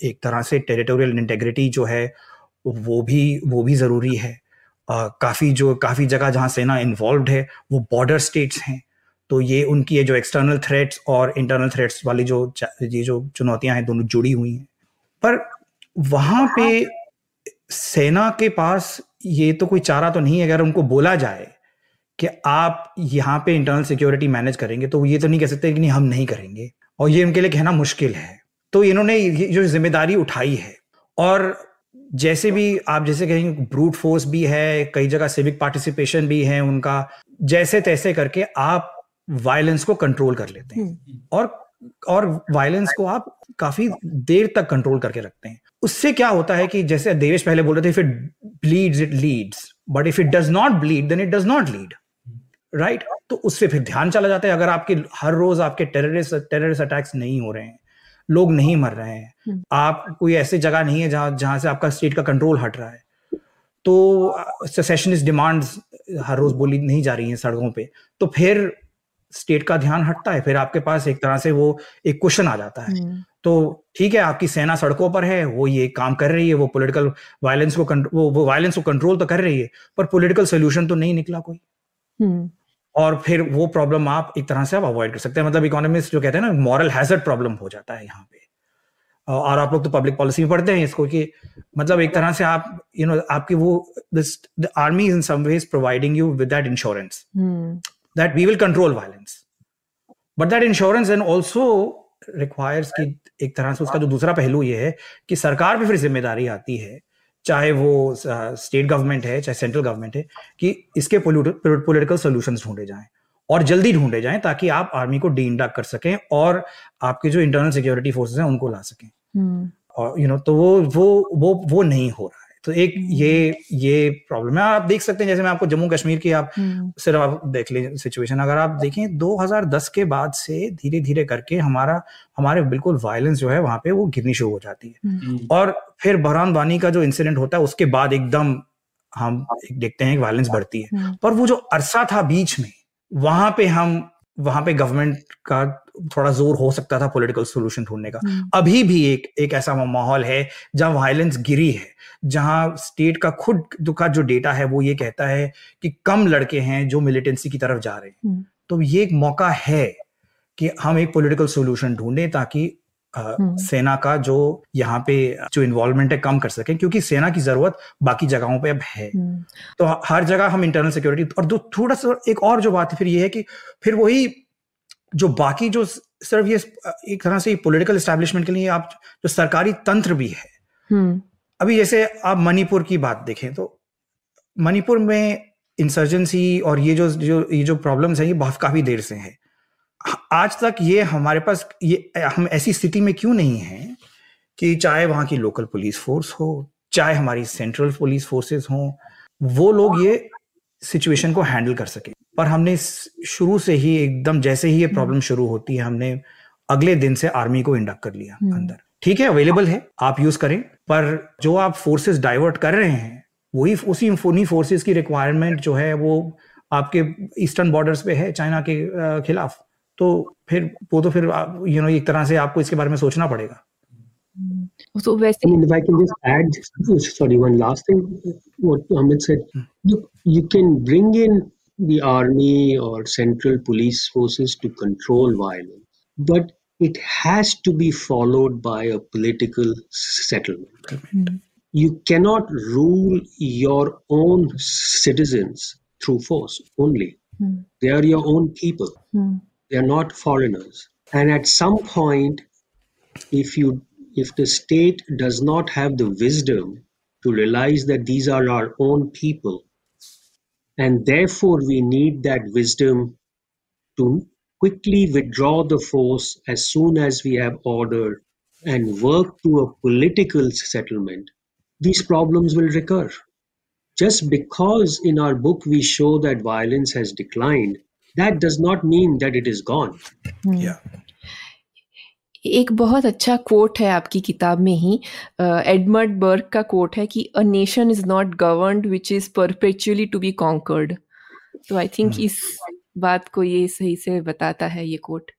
एक तरह से टेरिटोरियल इंटेग्रिटी जो है वो भी वो भी ज़रूरी है। Uh, काफ़ी जो काफ़ी जगह जहाँ सेना इन्वॉल्व है वो बॉर्डर स्टेट्स हैं, तो ये उनकी ये जो एक्सटर्नल थ्रेट्स और इंटरनल थ्रेट्स वाली जो ये जो चुनौतियाँ हैं दोनों जुड़ी हुई हैं। पर वहाँ पे सेना के पास ये तो कोई चारा तो नहीं है, अगर उनको बोला जाए कि आप यहाँ पे इंटरनल सिक्योरिटी मैनेज करेंगे तो ये तो नहीं कह सकते कि नहीं हम नहीं करेंगे, और ये उनके लिए कहना मुश्किल है। तो इन्होंने ये जो जिम्मेदारी उठाई है, और जैसे भी आप जैसे कहेंगे ब्रूट फोर्स भी है, कई जगह सिविक पार्टिसिपेशन भी है उनका, जैसे तैसे करके आप वायलेंस को कंट्रोल कर लेते हैं, और और वायलेंस को आप काफी देर तक कंट्रोल करके रखते हैं। उससे क्या होता है कि जैसे देवेश पहले बोल रहे थे, if it bleeds it leads, but if it does not bleed then it does not lead, right. तो उससे फिर ध्यान चला जाता है। अगर आपके हर रोज आपके टेररिस्ट टेररिस्ट अटैक्स नहीं हो रहे हैं, लोग नहीं मर रहे हैं, आप कोई ऐसी जगह नहीं है जहाँ जहाँ से आपका स्टेट का कंट्रोल हट रहा है, तो सेसेशनिस्ट डिमांड्स हर रोज बोली नहीं जा रही हैं सड़कों पे, तो फिर स्टेट का ध्यान हटता है, फिर आपके पास एक तरह से वो एक क्वेश्चन आ जाता है। तो ठीक है, आपकी सेना सड़कों पर है, वो ये काम कर रही है, वो पॉलिटिकल वायलेंस को वो, वो वायलेंस को कंट्रोल तो कर रही है, पर पॉलिटिकल सोल्यूशन तो नहीं निकला कोई, और फिर वो प्रॉब्लम आप एक तरह से आप अवॉइड कर सकते हैं। मतलब इकोनॉमिस्ट जो कहते हैं ना, मॉरल हैजर्ड प्रॉब्लम हो जाता है यहाँ पे, और आप लोग तो पब्लिक पॉलिसी में पढ़ते हैं इसको, कि मतलब एक तरह से आप यू you नो know, आपकी वो the army in some ways providing you with that insurance that we will control violence, but that insurance and also requires कि एक तरह से उसका जो दूसरा पहलू ये है कि सरकार पे फिर जिम्मेदारी आती है, चाहे वो स्टेट uh, गवर्नमेंट है चाहे सेंट्रल गवर्नमेंट है, कि इसके पॉलिटिकल सॉल्यूशंस ढूंढे जाएं, और जल्दी ढूंढे जाएं, ताकि आप आर्मी को डीइंडक्ट कर सकें और आपके जो इंटरनल सिक्योरिटी फोर्सेस हैं उनको ला सकें। hmm. और यू you नो know, तो वो वो वो वो नहीं हो रहा है। तो एक hmm. ये ये प्रॉब्लम है। आप देख सकते हैं, जैसे मैं आपको जम्मू कश्मीर की आप hmm. सिर्फ आप देख लें सिचुएशन, अगर आप देखें दो हज़ार दस के बाद से धीरे धीरे करके हमारा हमारे बिल्कुल वायलेंस जो है वहां पे वो गिरनी शुरू हो जाती है, hmm. और फिर बहरान वानी का जो इंसिडेंट होता है उसके बाद एकदम हम देखते हैं वायलेंस बढ़ती है, hmm. पर वो जो अरसा था बीच में, वहां पे हम वहां पे गवर्नमेंट का थोड़ा जोर हो सकता था पॉलिटिकल सॉल्यूशन ढूंढने का। hmm. अभी भी एक एक ऐसा माहौल है जहां वायलेंस गिरी है, जहां स्टेट का खुद का जो डेटा है वो ये कहता है कि कम लड़के हैं जो मिलिटेंसी की तरफ जा रहे हैं। hmm. तो ये एक मौका है कि हम एक पॉलिटिकल सॉल्यूशन ढूंढें, ताकि आ, hmm. सेना का जो यहाँ पे जो इन्वॉल्वमेंट है कम कर सके, क्योंकि सेना की जरूरत बाकी जगहों पे अब है। hmm. तो हर जगह हम इंटरनल सिक्योरिटी, और दो थोड़ा सा एक और जो बात है फिर ये है कि फिर वही जो बाकी जो सिर्फ ये एक तरह से पॉलिटिकल एस्टेब्लिशमेंट के लिए आप जो सरकारी तंत्र भी है। hmm. अभी जैसे आप मणिपुर की बात देखें तो मणिपुर में इंसर्जेंसी और ये जो जो ये जो प्रॉब्लम्स हैं ये बहुत काफी देर से हैं। आज तक ये हमारे पास ये हम ऐसी स्थिति में क्यों नहीं है कि चाहे वहाँ की लोकल पुलिस फोर्स हो, चाहे हमारी सेंट्रल पुलिस फोर्सेस हो, वो लोग ये सिचुएशन को हैंडल कर सके। पर हमने शुरू से ही एकदम जैसे ही ये प्रॉब्लम शुरू होती है हमने अगले दिन से आर्मी को इंडक्ट कर लिया अंदर। ठीक है, अवेलेबल है, आप यूज करें, पर जो आप फोर्सेस डाइवर्ट कर रहे हैं वही उसी उन्हीं फोर्सेस की रिक्वायरमेंट जो है वो आपके ईस्टर्न बॉर्डर्स पे है चाइना के खिलाफ, तो फिर वो तो फिर यू नो एक तरह से आपको इसके बारे में सोचना पड़ेगा। So वैसे, I mean, if I can just add, sorry, one last thing, what Amit said, look, you can bring in the army or central police forces to control violence, but it has to be followed by a political settlement. Mm-hmm. You cannot rule your own citizens through force only. Mm-hmm. They are your own people. Mm-hmm. They are not foreigners. And at some point, if you If the state does not have the wisdom to realize that these are our own people, and therefore we need that wisdom to quickly withdraw the force as soon as we have order and work to a political settlement, these problems will recur. Just because in our book we show that violence has declined, that does not mean that it is gone. Yeah. एक बहुत अच्छा coat है आपकी किताब में ही, Edmund Burke का quote है कि a nation is not governed which is perpetually to be conquered. तो आई थिंक इस बात को ये सही से बताता है ये कोट.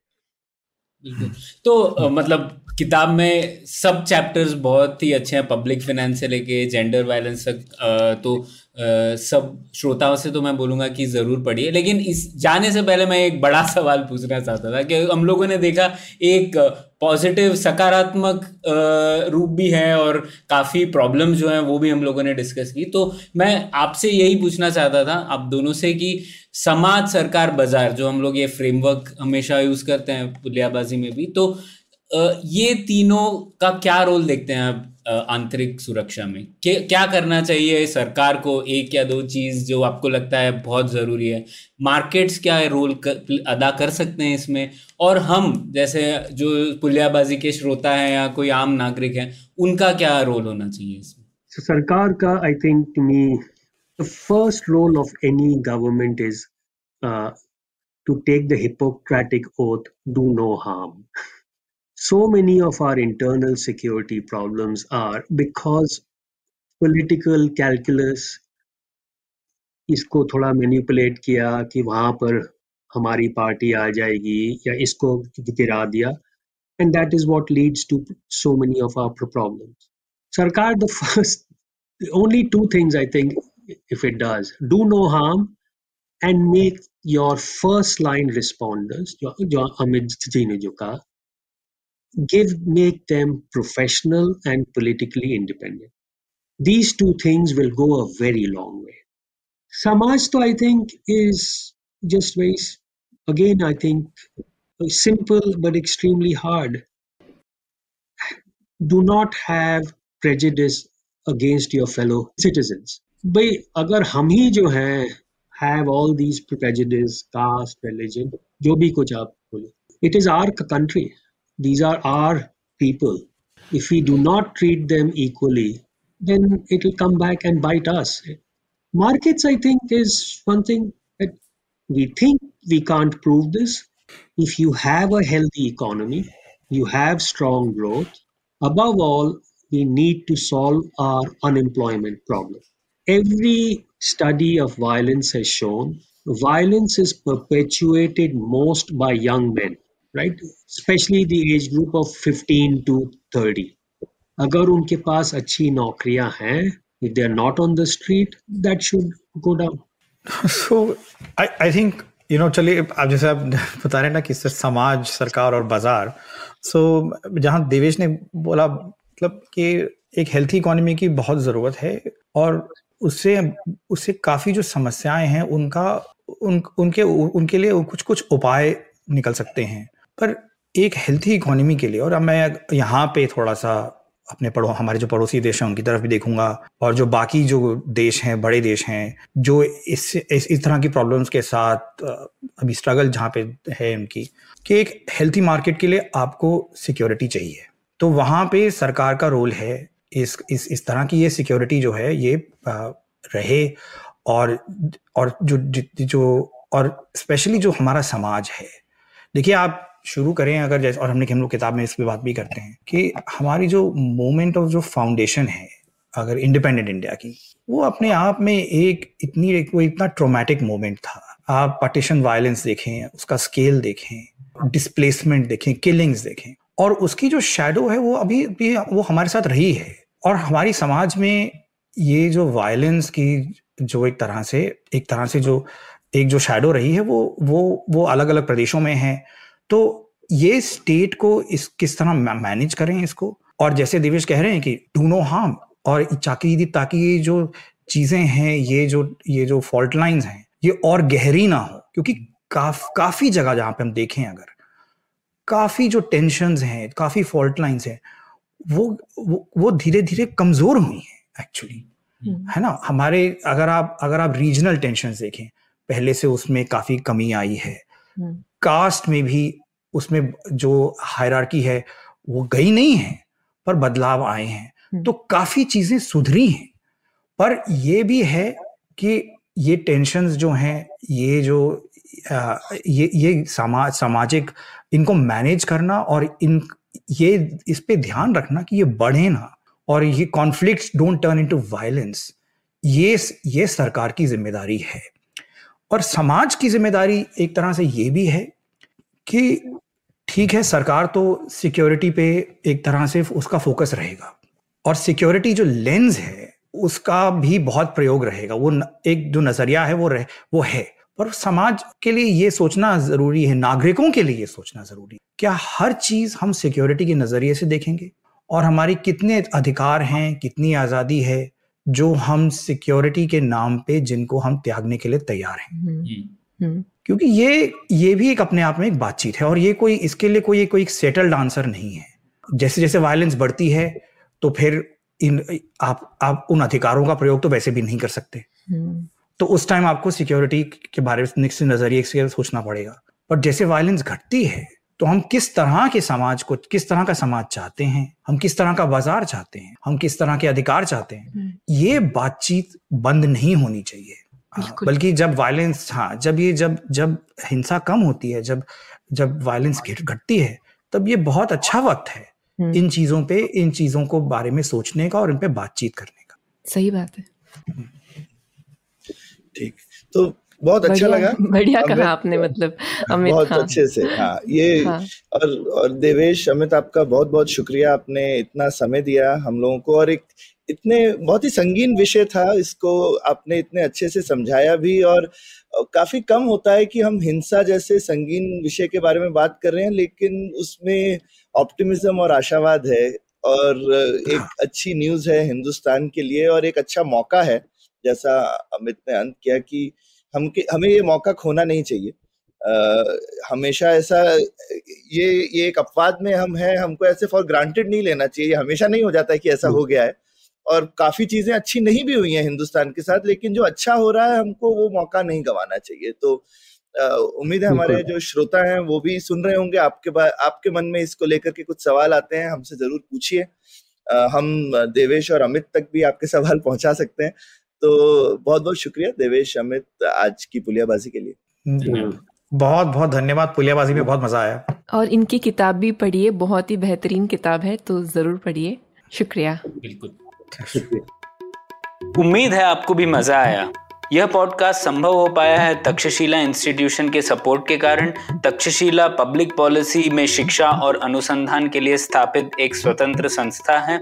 तो मतलब किताब में सब चैप्टर्स बहुत ही अच्छे हैं, पब्लिक फाइनेंस से लेके जेंडर वायलेंस तक. तो सब श्रोताओं से तो मैं बोलूँगा कि ज़रूर पढ़िए. लेकिन इस जाने से पहले मैं एक बड़ा सवाल पूछना चाहता था कि हम लोगों ने देखा एक पॉजिटिव सकारात्मक रूप भी है और काफ़ी प्रॉब्लम जो हैं वो भी हम लोगों ने डिस्कस की. तो मैं आपसे यही पूछना चाहता था आप दोनों से कि समाज, सरकार, बाजार, जो हम लोग ये फ्रेमवर्क हमेशा यूज़ करते हैं पुलियाबाजी में भी, तो ये तीनों का क्या रोल देखते हैं आप आंतरिक सुरक्षा में? क्या करना चाहिए सरकार को? एक या दो चीज़ जो आपको लगता है बहुत ज़रूरी है. मार्केट्स क्या है रोल कर, अदा कर सकते हैं इसमें, और हम जैसे जो पुलियाबाजी के श्रोता हैं या कोई आम नागरिक हैं उनका क्या रोल होना चाहिए इसमें? So, सरकार का I think to me the first role of any government is to take the Hippocratic oath, do no harm. So many of our internal security problems are because political calculus इसको थोड़ा manipulate किया कि वहाँ पर हमारी party आ जाएगी या इसको गिरा दिया, and that is what leads to so many of our problems. सरकार the first, the only two things I think if it does, do no harm and make your first line responders, जो जो अमित जी ने जो कहा, give make them professional and politically independent. These two things will go a very long way. Samaj, I think, is just very, again, I think, simple but extremely hard. Do not have prejudice against your fellow citizens. भाई अगर हम ही जो हैं have all these prejudice, caste, religion, जो भी कुछ आप बोले, it is our country. These are our people. If we do not treat them equally, then it will come back and bite us. Markets, I think, is one thing that we think we can't prove this. If you have a healthy economy, you have strong growth. Above all, we need to solve our unemployment problem. Every study of violence has shown violence is perpetuated most by young men. Right, specially the age group of fifteen to thirty. अगर उनके पास अच्छी नौकरियां हैं, if they are not on the street, that should go down. So I I think you know, चलिए आप जैसे आप बता रहे ना कि समाज, सरकार और बाजार. सो so, जहां देवेश ने बोला मतलब कि एक हेल्थी इकोनॉमी की बहुत ज़रूरत है और उससे उससे काफ़ी जो समस्याएं हैं उनका उन उनके उनके लिए कुछ कुछ उपाय निकल सकते हैं. पर एक हेल्थी इकोनॉमी के लिए, और अब मैं यहाँ पे थोड़ा सा अपने पड़ो हमारे जो पड़ोसी देश हैं उनकी तरफ भी देखूंगा और जो बाकी जो देश हैं, बड़े देश हैं जो इस इस, इस तरह की प्रॉब्लम्स के साथ अभी स्ट्रगल जहाँ पे है उनकी, कि एक हेल्थी मार्केट के लिए आपको सिक्योरिटी चाहिए. तो वहाँ पे सरकार का रोल है इस इस इस तरह की ये सिक्योरिटी जो है ये रहे, और और जो जो और स्पेशली जो हमारा समाज है. देखिए आप शुरू करें अगर जैसे, और हमने हम लोग किताब में इस पर बात भी करते हैं कि हमारी जो मूवमेंट ऑफ जो फाउंडेशन है अगर इंडिपेंडेंट इंडिया की, वो अपने आप में एक इतनी एक, वो इतना ट्रोमैटिक मूवमेंट था. आप पार्टीशन वायलेंस देखें, उसका स्केल देखें, डिस्प्लेसमेंट देखें, किलिंग्स देखें, और उसकी जो शेडो है वो अभी भी वो हमारे साथ रही है. और हमारी समाज में ये जो वायलेंस की जो एक तरह से एक तरह से जो एक जो शैडो रही है वो वो वो अलग अलग प्रदेशों में है. तो ये स्टेट को इस किस तरह मैनेज करें इसको, और जैसे दिवेश कह रहे हैं कि डू नो हार्म, और ताकि ताकि ये जो चीज़ें हैं, ये जो ये जो फॉल्ट लाइंस हैं ये और गहरी ना हो. क्योंकि काफ, काफ़ी जगह जहाँ पे हम देखें अगर काफ़ी जो टेंशंस हैं, काफ़ी फॉल्ट लाइंस हैं वो वो, वो धीरे धीरे कमज़ोर हुई हैं एक्चुअली, है ना. हमारे अगर आप अगर आप रीजनल टेंशंस देखें पहले से उसमें काफ़ी कमी आई है. कास्ट में भी उसमें जो हायरार्की है वो गई नहीं है, पर बदलाव आए हैं, तो काफी चीजें सुधरी हैं। पर ये भी है कि ये टेंशन्स जो हैं, ये जो आ, ये ये समाज सामाजिक इनको मैनेज करना और इन ये इस पे ध्यान रखना कि ये बढ़े ना और ये conflicts don't turn into violence, ये ये सरकार की जिम्मेदारी है। और समाज की जिम्मेदारी एक तरह से ये भी है कि ठीक है, सरकार तो सिक्योरिटी पे एक तरह से उसका फोकस रहेगा और सिक्योरिटी जो लेंस है उसका भी बहुत प्रयोग रहेगा, वो एक जो नजरिया है वो रहे वो है। पर समाज के लिए ये सोचना जरूरी है, नागरिकों के लिए ये सोचना जरूरी है, क्या हर चीज हम सिक्योरिटी के नजरिए से देखेंगे और हमारी कितने अधिकार हैं, कितनी आजादी है जो हम सिक्योरिटी के नाम पे जिनको हम त्यागने के लिए तैयार हैं। क्योंकि ये ये भी एक अपने आप में एक बातचीत है और ये कोई इसके लिए कोई कोई सेटल्ड आंसर नहीं है। जैसे जैसे वायलेंस बढ़ती है तो फिर इन आप आप उन अधिकारों का प्रयोग तो वैसे भी नहीं कर सकते, तो उस टाइम आपको सिक्योरिटी के बारे में नजरिए से सोचना पड़ेगा। पर जैसे वायलेंस घटती है तो हम किस तरह के समाज को, किस तरह का समाज चाहते हैं, हम किस तरह का बाजार चाहते हैं, हम किस तरह के अधिकार चाहते हैं, ये बातचीत बंद नहीं होनी चाहिए। बल्कि जब वायलेंस हाँ जब ये जब जब हिंसा कम होती है, जब जब वायलेंस घटती है, तब ये बहुत अच्छा वक्त है इन चीजों पे, इन चीजों को बारे में सोचने का और इन पे बातचीत करने का। सही बात है, ठीक। तो बहुत अच्छा लगा, बढ़िया कहा आपने, मतलब अमित बहुत हाँ। अच्छे से हाँ ये हाँ। और और देवेश, अमित, आपका बहुत बहुत शुक्रिया, आपने इतना समय दिया हम लोगों को और एक इतने बहुत ही संगीन विषय था, इसको आपने इतने अच्छे से समझाया भी। और काफी कम होता है कि हम हिंसा जैसे संगीन विषय के बारे में बात कर रहे हैं, लेकिन उसमें ऑप्टिमिज्म और आशावाद है और एक अच्छी न्यूज़ है हिंदुस्तान के लिए और एक अच्छा मौका है, जैसा अमित ने अंत किया कि हम हमें ये मौका खोना नहीं चाहिए। आ, हमेशा ऐसा ये ये एक अपवाद में हम हैं, हमको ऐसे फॉर ग्रांटेड नहीं लेना चाहिए। हमेशा नहीं हो जाता है कि ऐसा हो गया है और काफी चीजें अच्छी नहीं भी हुई हैं हिंदुस्तान के साथ, लेकिन जो अच्छा हो रहा है हमको वो मौका नहीं गंवाना चाहिए। तो आ, उम्मीद है हमारे जो श्रोता हैं वो भी सुन रहे होंगे, आपके बाद आपके मन में इसको लेकर के कुछ सवाल आते हैं हमसे जरूर पूछिए, हम देवेश और अमित तक भी आपके सवाल पहुंचा सकते हैं। तो बहुत बहुत शुक्रिया देवेश, अमित, आज की पुलियाबाजी के लिए। बहुत बहुत धन्यवाद, पुलियाबाजी में बहुत मजा आया और इनकी किताब भी पढ़िए, बहुत ही बेहतरीन किताब है, तो जरूर पढ़िए। शुक्रिया, बिल्कुल शुक्रिया। उम्मीद है आपको भी मजा आया। यह पॉडकास्ट संभव हो पाया है तक्षशिला इंस्टीट्यूशन के सपोर्ट के कारण। तक्षशिला पब्लिक पॉलिसी में शिक्षा और अनुसंधान के लिए स्थापित एक स्वतंत्र संस्था है।